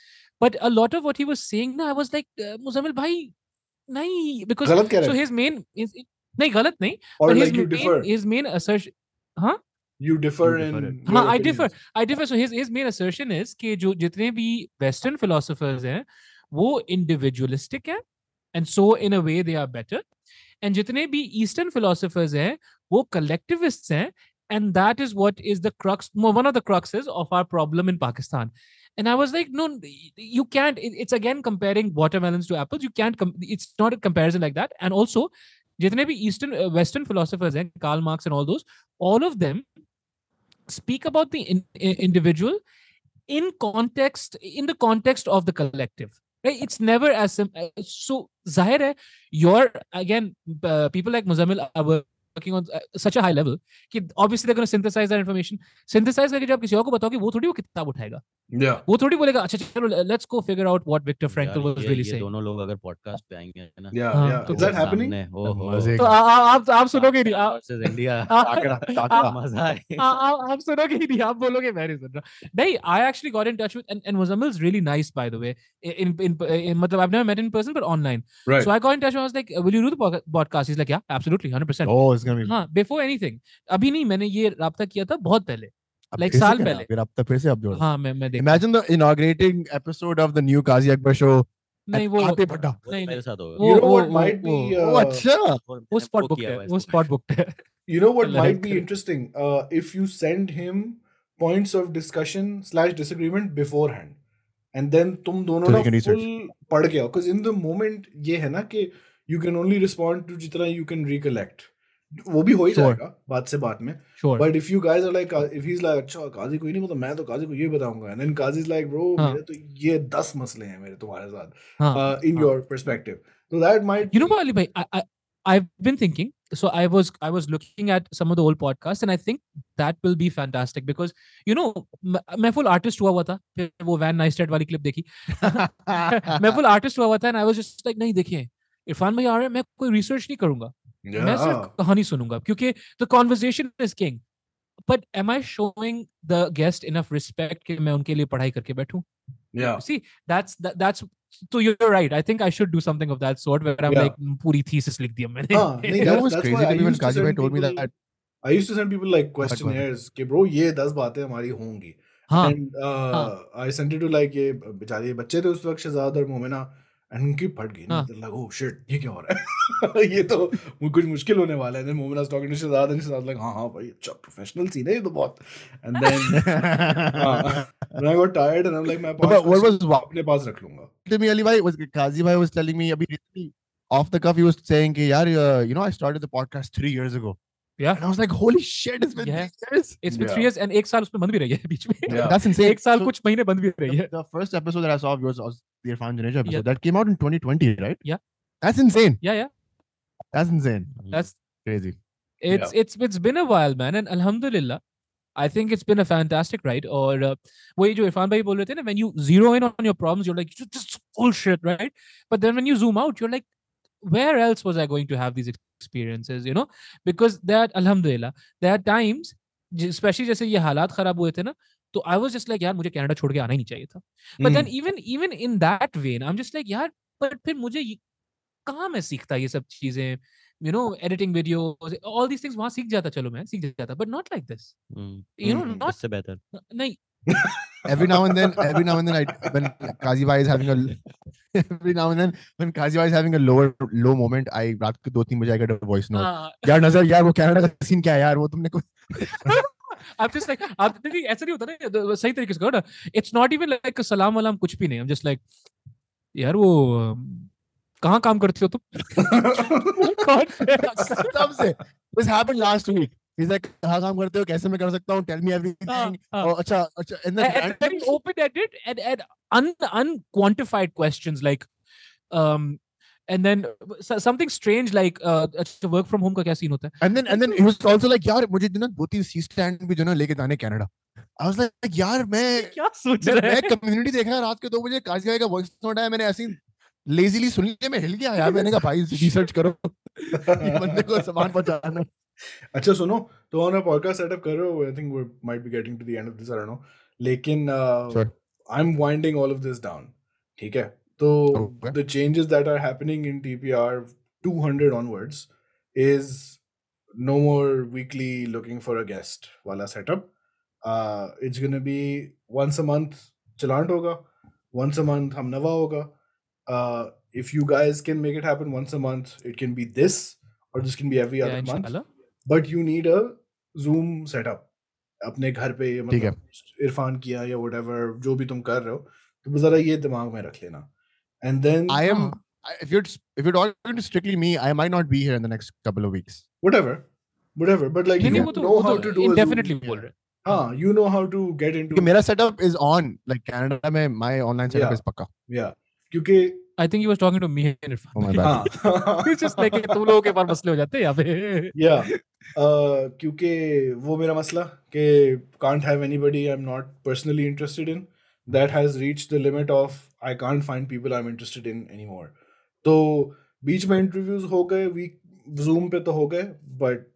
But a lot of what he was saying, I was like, uh, Muzammil bhai, nahi. Because so his main, his, nahi, galat nahi. Or but like his, you main, differ. His main assertion, huh? You differ you in... in haan, I differ. I differ. So his, his main assertion is that jitne bhi Western philosophers hain, wo individualistic hain. And so in a way they are better. And jitne bhi Eastern philosophers hain, wo collectivists hain, and that is what is the crux, one of the cruxes of our problem in Pakistan. And I was like, no, you can't. It's again comparing watermelons to apples. You can't. Com- it's not a comparison like that. And also, jitne bhi Eastern, uh, Western philosophers hain, Karl Marx and all those, all of them speak about the in- individual in context, in the context of the collective. Right? It's never as simple. So, Zahir hai, you're, again, uh, people like Muzammil are working on uh, such a high level. Ki obviously, they're going to synthesize that information. Synthesize karke jab kisi aur ko bataoge, wo thodi wo kitab uthayega. Yeah. Wo thodi bolega, acha chalo, let's go figure out what Viktor Frankl yeah, was yeah, really yeah, saying. Dono log agar podcast pe aayenge na. Yeah, yeah. Is that happening? Oh, oh. So, aap aap sunoge nahi. Versus India. Takra takra maza hai. Aap aap sunoge nahi. Aap bologe main nahi sun raha. Nahi, I actually got in touch with and and Muzammil's really nice by the way. In in matlab I've never met in person but online. Right. So I got in touch and I was like, will you do the podcast? He's like, yeah, absolutely, one hundred percent. Oh, it's going to be. Haan, before anything. Abhi nahi, maine ye rabta kiya tha bahut pehle. Like saal pehle. Phir aap phir se aap jod. Haan, main main dekh. Imagine the inaugurating episode of the new Kazi Akbar show. Nahi wo aate padda. Nahi mere sath hoga. You know what might be Oh acha. Wo spot booked hai. Wo spot booked hai. You know what might be interesting uh, if you send him points of discussion slash disagreement beforehand and then tum dono na full pad ke aao because in the moment ye hai na ki you can only respond to jitna you can recollect. वो भी हो ही जाएगा बात से बात में but if you guys are like if he is like अच्छा काजी कोई नहीं मतलब मैं तो काजी को ये बताऊंगा and then Qazi is like bro मेरे तो ये दस मसले हैं मेरे तुम्हारे साथ in your perspective so that might you know वाली भाई I I have been thinking so I was I was looking at some of the old podcast and I think that will be fantastic because you know मैं full artist हुआ हुआ था फिर वो van नाइस्टेड वाली clip देखी मैं full artist हुआ हुआ था and I was just like नहीं देखिए इरफान भाई आ रहे हैं मैं कोई रिसर्च नहीं करूंगा Yeah. मैं सिर्फ कहानी सुनूंगा क्योंकि the conversation is king. But am I showing the guest enough respect कि मैं उनके लिए पढ़ाई करके बैठूं? Yeah. See, that's that, that's so you're right. I think I should do something of that sort where I'm yeah. like पूरी thesis लिख दिया मैंने. Ah, no, that was crazy. That even Kazi bhai told me that. I used to send people like questionnaires कि bro ये ten बातें हमारी होंगी. हाँ. And uh, हाँ. I sent it to like ये बेचारे बच्चे थे उस वक्त शहजाद और मोमिना उनकी फट गई लाइक ओह शिट ये क्या हो रहा है ये तो कुछ मुश्किल होने वाला है Momina was talking to Shahzad and Shahzad like हां हां भाई अच्छा प्रोफेशनल सीन है ये तो बहुत and then I got tired and I am like मैं व्हाट वाज अपने पास रख लूंगा तो मी अली भाई वाज काजी भाई वाज टेलिंग मी अभी recently off the cuff he was saying कि यार you know I started the podcast three years ago yeah and I was like holy shit it's been yeah. three years it's been yeah. three years and ek saal usme band bhi rahi hai beech mein yeah. that's insane ek saal so, kuch mahine band bhi rahi hai the first episode that I saw of yours was the Irfan Junejo episode yeah. that came out in twenty twenty right yeah that's insane yeah yeah that's insane that's crazy it's yeah. it's it's been a while man and alhamdulillah I think it's been a fantastic ride or uh, wahi jo Irfan bhai bol rahe the na when you zero in on your problems you're like just bullshit right but then when you zoom out you're like where else was I going to have these experiences, you know, because that, alhamdulillah, there are times, especially जैसे ये हालात खराब हुए थे ना, तो I was just like, यार मुझे कनाडा छोड़ के आना ही नहीं चाहिए था. But mm. then even even in that vein, I'm just like, यार, but फिर मुझे कहाँ मैं सीखता ये सब चीजें, you know, editing videos, all these things वहाँ सीख जाता चलो मैं सीख जाता, but not like this. Mm. You know, mm. not इससे बेहतर. नहीं. every now and then, every now and then, I, when Kazi bhai is having a, every now and then, when Kazi bhai is having a lower, low moment, I रात को दो तीन बजे I get a voice note. यार नजर यार वो Canada का सीन क्या है यार वो तुमने को I'm just like, आप देखिए ऐसा नहीं होता ना सही तरीके से करो ना. It's not even like सलाम वालाम कुछ भी नहीं. I'm just like, यार वो कहाँ काम करते हो तुम? कौन? तब से. This happened last week. He's like, how काम करते हो? कैसे मैं कर सकता हूँ? Tell me everything. Uh, uh, oh, अच्छा, अच्छा. And then, and, and then open-ended and, and un, unquantified questions like, um, And then something strange like uh, work from home ka kya scene hota hai. And then and then it was also like, yaar, mujhe jo na do teen C stand pe jo na leke jaane Canada. I was like, yaar, main kya soch raha hai? Main community dekha raat ke two baje Kazi Akber ka voice note aaya, maine aise lazily sun liya, main hil gaya yaar. Maine kaha bhai research karo, ek bande ko saman pahunchana. Acha suno, to on a podcast setup kar rahe ho. I think we might be getting to the end of this, I don't know. Lekin uh, sure. I'm winding all of this down. Theek hai. So okay. The changes that are happening in T P R two hundred onwards is no more weekly looking for a guest wala setup. Uh, it's going to be once a month Chaland hoga, once a month Hamnawa hoga. Uh, if you guys can make it happen once a month, it can be this or this can be every yeah, other month. Allah. But you need a Zoom setup. Apne ghar pe matlab, Irfan kiya ya whatever, jo bhi tum kar rahe ho, to zara ye dimag mein rakh lena. And then I am, if you're, if you're talking to strictly me, I might not be here in the next couple of weeks. Whatever, whatever. But like, you know how to do it. Definitely. Ah, you know how to get into it. My setup is on. Like Canada, mein, my online setup yeah. is pakka. Yeah. Because I think he was talking to me. Oh my bad. It's just like, तुम लोगों के पास मसले हो जाते हैं यहाँ पे. Yeah. Uh, because वो मेरा मसला कि can't have anybody I'm not personally interested in. That has reached the limit of I can't find people I'm interested in anymore. So, beach mein interviews ho gaye, we Zoom pe to ho gaye, but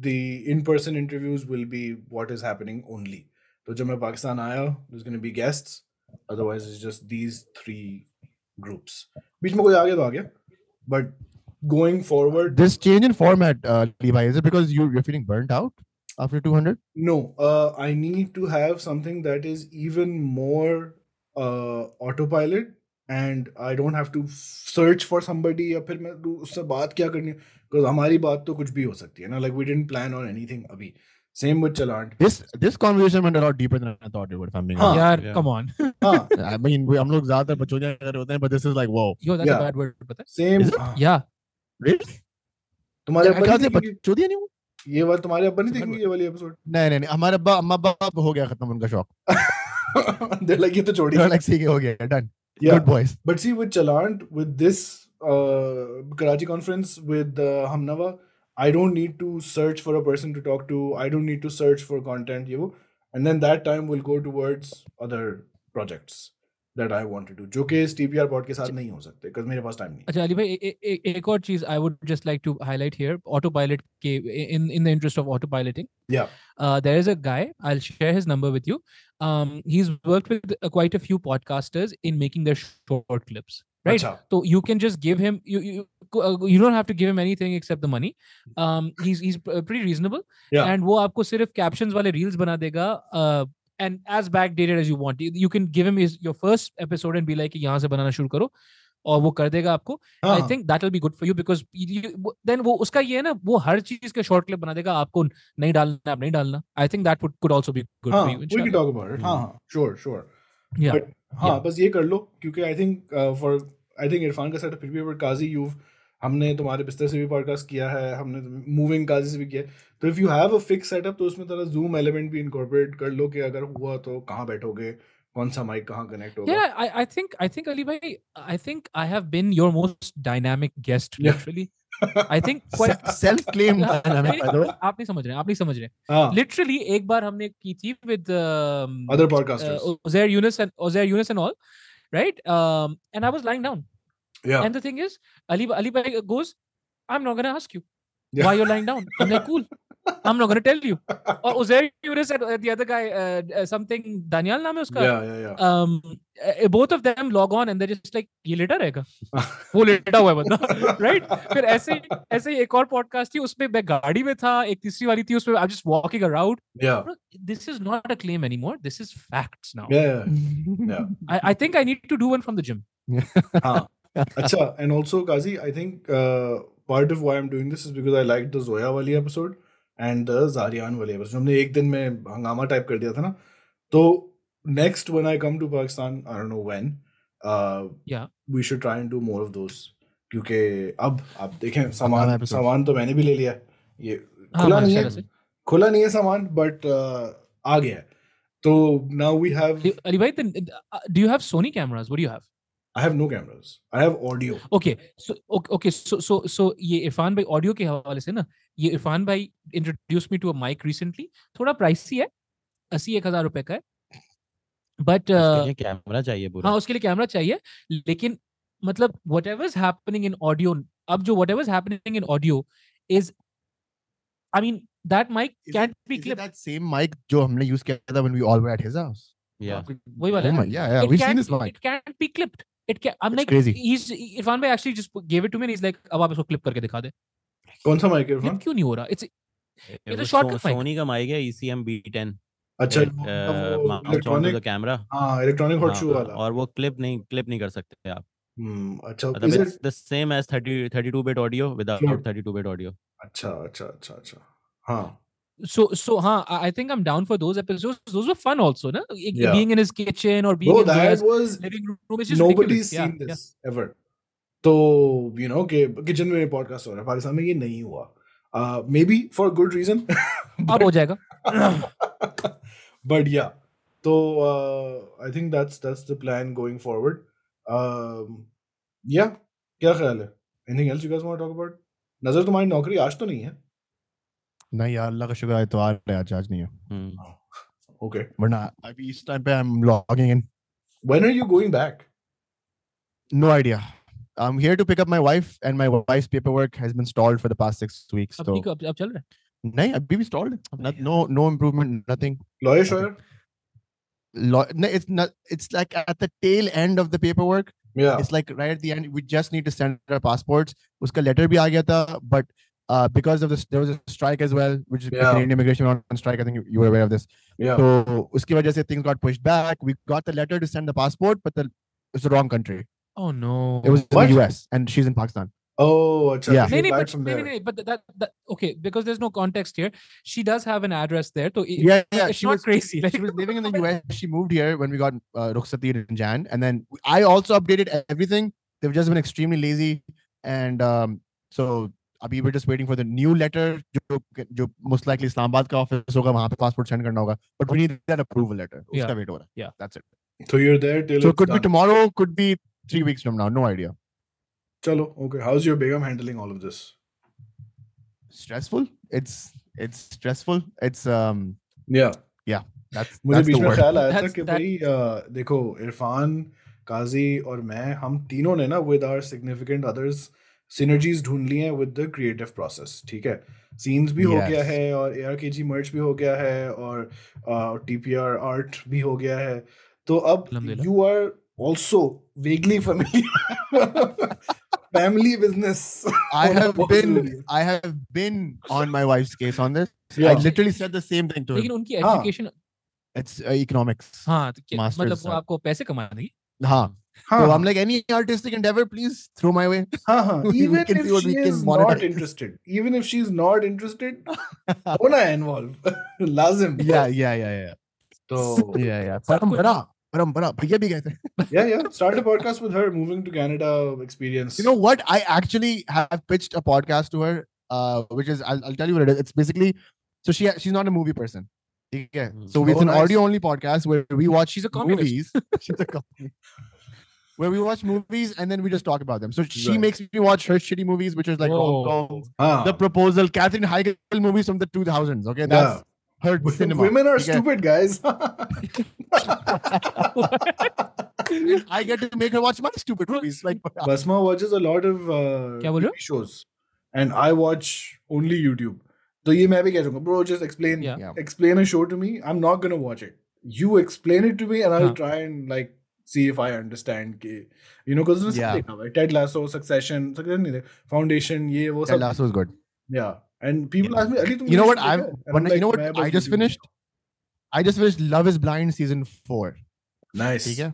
the in-person interviews will be what is happening only. So, jab main Pakistan aaya, there's going to be guests. Otherwise, it's just these three groups. Beach mein koi aa gaya to aa gaya. But going forward, this change in format, uh, Levi, is it because you you're feeling burnt out? After two hundred? No, uh, I need to have something that is even more uh, autopilot and I don't have to search for somebody or then I have to talk to them because our talk could be anything. Like we didn't plan on anything abhi. Same with Chaland. This this conversation went a lot deeper than I thought it would. If I'm being huh. honest. Yeah, yeah. Come on. Huh. I mean, we we are but this is like, wow. Yo, that's yeah. a bad word. Same. Is it? Uh, yeah. Really? You ये बात तुम्हारे अब्बा नहीं देखेंगे ये वाली episode नहीं नहीं हमारे अब्बा अम्मा बाप हो गया खत्म उनका शौक दे लगी तो छोड़ दिया अलग से हो गया done good boys but see with Chaland with this Karachi conference with uh, Hamnawa I don't need to search for a person to talk to I don't need to search for content you and then that time will go towards other projects that I want to do jo ke T P R pod ke sath nahi ho sakte because mere paas time nahi acha Ali bhai ek ek aur cheez I would just like to highlight here autopilot ke in in the interest of autopiloting yeah uh, there is a guy I'll share his number with you um he's worked with uh, quite a few podcasters in making their short clips right acha. So you can just give him you you, uh, you don't have to give him anything except the money um he's he's pretty reasonable yeah. and wo aapko sirf captions wale reels bana dega uh, and as backdated as you want, you, you can give him his your first episode and be like, "Yahan se banana shuru karo," aur wo kar dega aapko. Uh-huh. I think that'll be good for you because you, then wo uska ye hai na, wo har cheez ka short clip bana dega. Aapko nahi dalna, aap nahi dalna. I think that would could also be good uh-huh. for you. Inshallah. We can talk about it. Uh-huh. Sure, sure. Yeah. But haan, yeah. bas ye kar lo, kyunki I think uh, for I think Irfan ka setup phir bhi, but Kazi, you've हमने तुम्हारे बिस्तर से भी podcast किया है हमने moving काजी से भी किया तो if you have a fix setup तो उसमें थोड़ा जूम एलिमेंट भी इनकॉर्पोरेट कर लो कि अगर हुआ तो कहां बैठोगे कौन सा माइक कहां कनेक्ट होगा या I I think I think Ali भाई I think I have been your most dynamic guest literally I think self claim dynamic by the way आप नहीं समझ रहे आप नहीं समझ रहे लिटरली एक बार हमने की थी with other podcasters Uzair Younis and Uzair Younis and all right and I was lying down Yeah. And the thing is, Ali, Ali Bhai goes, I'm not going to ask you yeah. why you're lying down. I'm like, cool. I'm not going to tell you. Or Uzair Uris and the other guy, uh, something, Daniel naam hai uska. Yeah, yeah, yeah. Um, uh, both of them log on and they're just like, ye leta rahega. Wo leta hua hai banda. Right? Phir aise aise ek aur podcast thi, usme main gaadi mein tha, ek tisri wali thi, usme I'm just walking around. Yeah. Bro, this is not a claim anymore. This is facts now. Yeah. yeah. I, I think I need to do one from the gym. Yeah. Achha, and also Kazi, I think uh, part of why I'm doing this is because I liked the Zoya wali episode and the Zarian wali episode. हमने एक दिन में हंगामा type कर दिया था ना. So next when I come to Pakistan, I don't know when. Uh, yeah. We should try and do more of those. क्योंकि अब आप देखें सामान सामान तो मैंने भी ले लिया. ये खुला नहीं है खुला नहीं है सामान, but uh, आ गया. So now we have. Ali bhai, do you have Sony cameras? What do you have? I have no cameras. I have audio. Okay, so okay, okay so so so ये इरफान भाई audio के हवाले से ना, ये इरफान भाई introduced me to a mic recently. थोड़ा pricey है, अस्सी एक हजार रुपए का है. But उसके लिए कैमरा चाहिए पूरा. हाँ, उसके लिए कैमरा चाहिए. लेकिन मतलब whatever is happening in audio, अब जो whatever is happening in audio is, I mean that mic is can't it, be is clipped. It that same mic जो हमने use किया था when we all were at his house. Yeah. वही वाला. Yeah, yeah. We've seen this mic. It can't be clipped. It can, I'm it's like, crazy. He's Irfan bhai actually just gave it to me and he's like, ab aap isko clip karke dikha de. Kaun sa mic hai Irfan? Kyun nahi ho raha? It's it's a shortcut mic. Sony ka mic hai, E C M B ten. अच्छा electronic uh, camera हां electronic hot shoe वाला और वो clip नहीं clip नहीं कर सकते आप हम्म अच्छा it's the same as thirty-two bit audio without thirty-two bit audio अच्छा अच्छा अच्छा अच्छा हां सो सो हां I think I am down for those episodes those were fun also ना बीइंग इन हिज किचन और being in his living room is nobody seen this ever तो you know के किचन में podcast हो रहा है पाकिस्तान में ये नहीं हुआ maybe for good reason अब हो जाएगा But yeah, so uh, I think that's that's the plan going forward. Um, yeah, क्या ख्याल है? Anything else you guys want to talk about? नजर तुम्हारी नौकरी आज तो नहीं है? नहीं यार अल्लाह का शुक्र है तो आज आज आज नहीं है. Hmm. Okay. वरना अभी इस टाइम पे I'm logging in. When are you going back? No idea. I'm here to pick up my wife, and my wife's paperwork has been stalled for the past six weeks. So. अब ठीक अब चल रहा है? नहीं अभी भी stalled no, no no improvement nothing lawyer sure Law, no, it's not it's like at the tail end of the paperwork yeah it's like right at the end we just need to send our passports uska letter bhi aa gaya tha but uh, because of this there was a strike as well which is yeah. Canadian immigration on strike I think you, you were aware of this yeah so uski wajah se things got pushed back we got the letter to send the passport but the, it's the wrong country oh no it was what? In the U S and she's in Pakistan Oh, achha, yeah. Nee, nee, but, nee, nee, nee, but that, that okay because there's no context here. She does have an address there, so it, yeah, yeah, it's she not was, crazy. Like, she was living in the U S. She moved here when we got uh, Rukhsati in Jan, and then I also updated everything. They've just been extremely lazy, and um, so abhi we're just waiting for the new letter. Jo, jo most likely Islamabad ka office hoga, wahan pe passport send karna hoga. But we need that approval letter. Yeah. Uska wait ho raha. Yeah, that's it. So you're there till. So it could done. Be tomorrow, could be three weeks from now. No idea. Chalo, okay. How's your Begum handling all of this? Stressful. It's it's stressful. It's um yeah yeah. That's मुझे बीच में ख्याल आया था कि भाई देखो इरफान, काजी और मैं हम तीनों ने ना with our significant others synergies ढूंढ ली हैं with the creative process. ठीक है. Scenes भी yes. हो गया है और A R K G merch भी हो गया है और uh, T P R art भी हो गया है. तो अब you are also vaguely familiar. Family business. I have been, I have been on my wife's case on this. Yeah. I literally said the same thing to her. But her education, it's uh, economics. Haan, master's. मतलब वो आपको पैसे कमाने की. हाँ. So I'm like any artistic endeavor, please throw my way. Haan, haan. Even if she is not interested, even if she's not interested, होना involved. लाज़िम. Yeah, yeah, yeah, yeah. So yeah, yeah. परंपरा. Parampara, bhaiya bhi kehte hain. Yeah, yeah. Start a podcast with her. Moving to Canada experience. You know what? I actually have pitched a podcast to her, uh, which is I'll, I'll tell you what it is. It's basically so she she's not a movie person. Okay, so oh, it's an nice. Audio only podcast where we watch. She's a communist. Movies. She's a communist. Where we watch movies and then we just talk about them. So she right. makes me watch her shitty movies, which is like oh. ah. The Proposal, Katherine Heigl movies from the two thousands. Okay, that's. Yeah. Heard cinema. Women are okay. stupid, guys. I get to make her watch my stupid movies. Like Basma watches a lot of uh, shows, and I watch only YouTube. So, ये मैं भी कह दूँगा, bro. Just explain, yeah. explain a show to me. I'm not gonna watch it. You explain it to me, and I'll huh. try and like see if I understand. Ke, you know, because yeah. Ted Lasso, Succession, Succession, Foundation. ये वो सब. Ted Lasso is good. Yeah. And people yeah. ask me, Ali, you know what? I'm, I'm like, you know what? I just finished. I just finished Love Is Blind season four. Nice. Okay?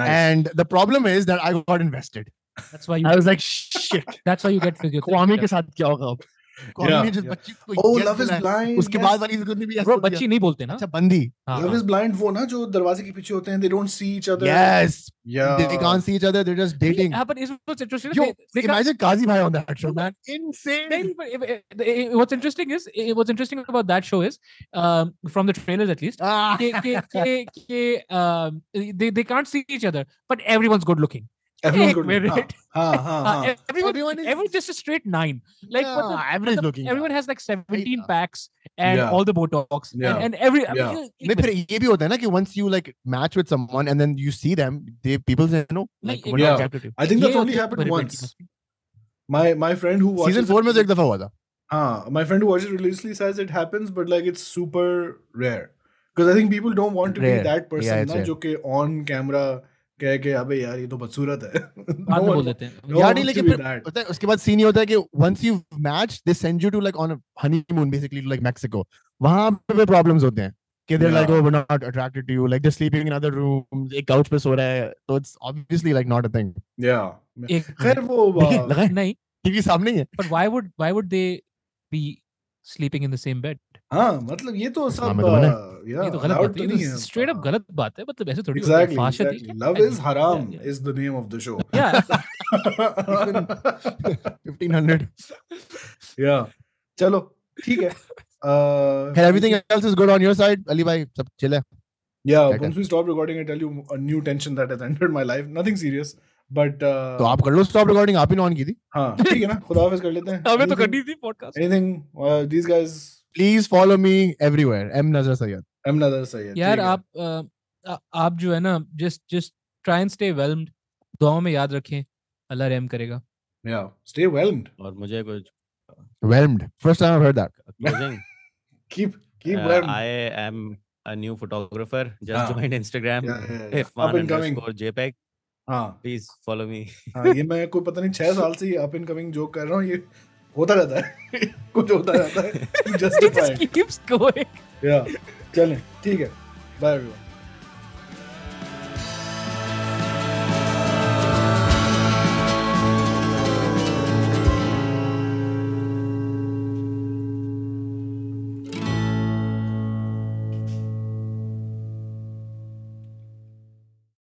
Nice. And the problem is that I got invested. That's why you. I was like, shit. That's why you get. Kwame ke saath kya hoga? Yeah. जिस बच्ची को oh, Love is Blind. उसके बाद वाली जिसने भी bro बच्ची नहीं बोलते ना. अच्छा बंदी. Love is Blind वो ना जो दरवाजे के पीछे होते हैं. They don't see each other. Yes. Yeah. They can't see each other. They're just dating. Yeah, but it's what's interesting. Yo, they, imagine Kazi bhai on that show, man. Insane. What's interesting is what's interesting about that show is um, from the trailers at least. Ah. Ke, ke, ke, ke, um, they they can't see each other, but everyone's good looking. Everyone's good looking. Right? Ha, ha, ha. Everyone, everyone is everyone just a straight nine. Like yeah, the, average the, looking. Everyone has like seventeen yeah. packs and yeah. all the Botox yeah. and, and every. Yeah. I mean, yeah. But ये भी होता है ना कि once you like match with someone and then you see them, they people say no. Like, like yeah. I think that's only happened once. My my friend who watches season four में एक दफा हुआ था. Ah, my friend who watches religiously says it happens, but like it's super rare because I think people don't want to rare. be that person. Yeah, जो के on camera. कह के अबे यार ये तो बदसूरत है बाद में बोल देते हैं यार नहीं लेकिन पता है उसके बाद सीन ये होता है कि once you match they send you to like on a honeymoon basically to like Mexico वहाँ पे problems होते हैं कि they're yeah. like oh we're not attracted to you like they're sleeping in other rooms एक couch पे सो रहा है so it's obviously like not a thing yeah खैर वो नहीं क्योंकि सामने ही है but why would why would they be sleeping in the same bed हाँ मतलब ये तो सब ये तो गलत बात है स्ट्रेट अप गलत बात है मतलब ऐसे थोड़ी फाशत है लव इज हराम is the name of the show या fifteen hundred या चलो ठीक है खैर everything else is good on your side Ali भाई सब चिल है या once we stop recording I tell you a new tension that has entered my life nothing serious but तो आप कर लो स्टॉप रिकॉर्डिंग आप ही ऑन की थी हाँ ठीक है ना खुदाफिज कर लेते हैं हमें तो करनी थी podcast anything these guys Please follow me everywhere. M Nazar Syed. M Nazar Syed. यार आप uh, आप जो है ना just just try and stay whelmed. दुआओं में याद रखें. अल्लाह रहम करेगा. Yeah, stay whelmed. और मुझे कुछ whelmed. First time I've heard that. Closing. keep keep uh, whelmed. I am a new photographer. Just ah. joined Instagram. Yeah, yeah, yeah. Irfan underscore JPEG. हाँ. Please follow me. हाँ ये मैं कोई पता नहीं छह साल से up and coming joke कर रहा हूँ ये होता रहता है कुछ होता रहता है जस्टिफाई कीप्स गोइंग या चलें ठीक है बाय एवरीवन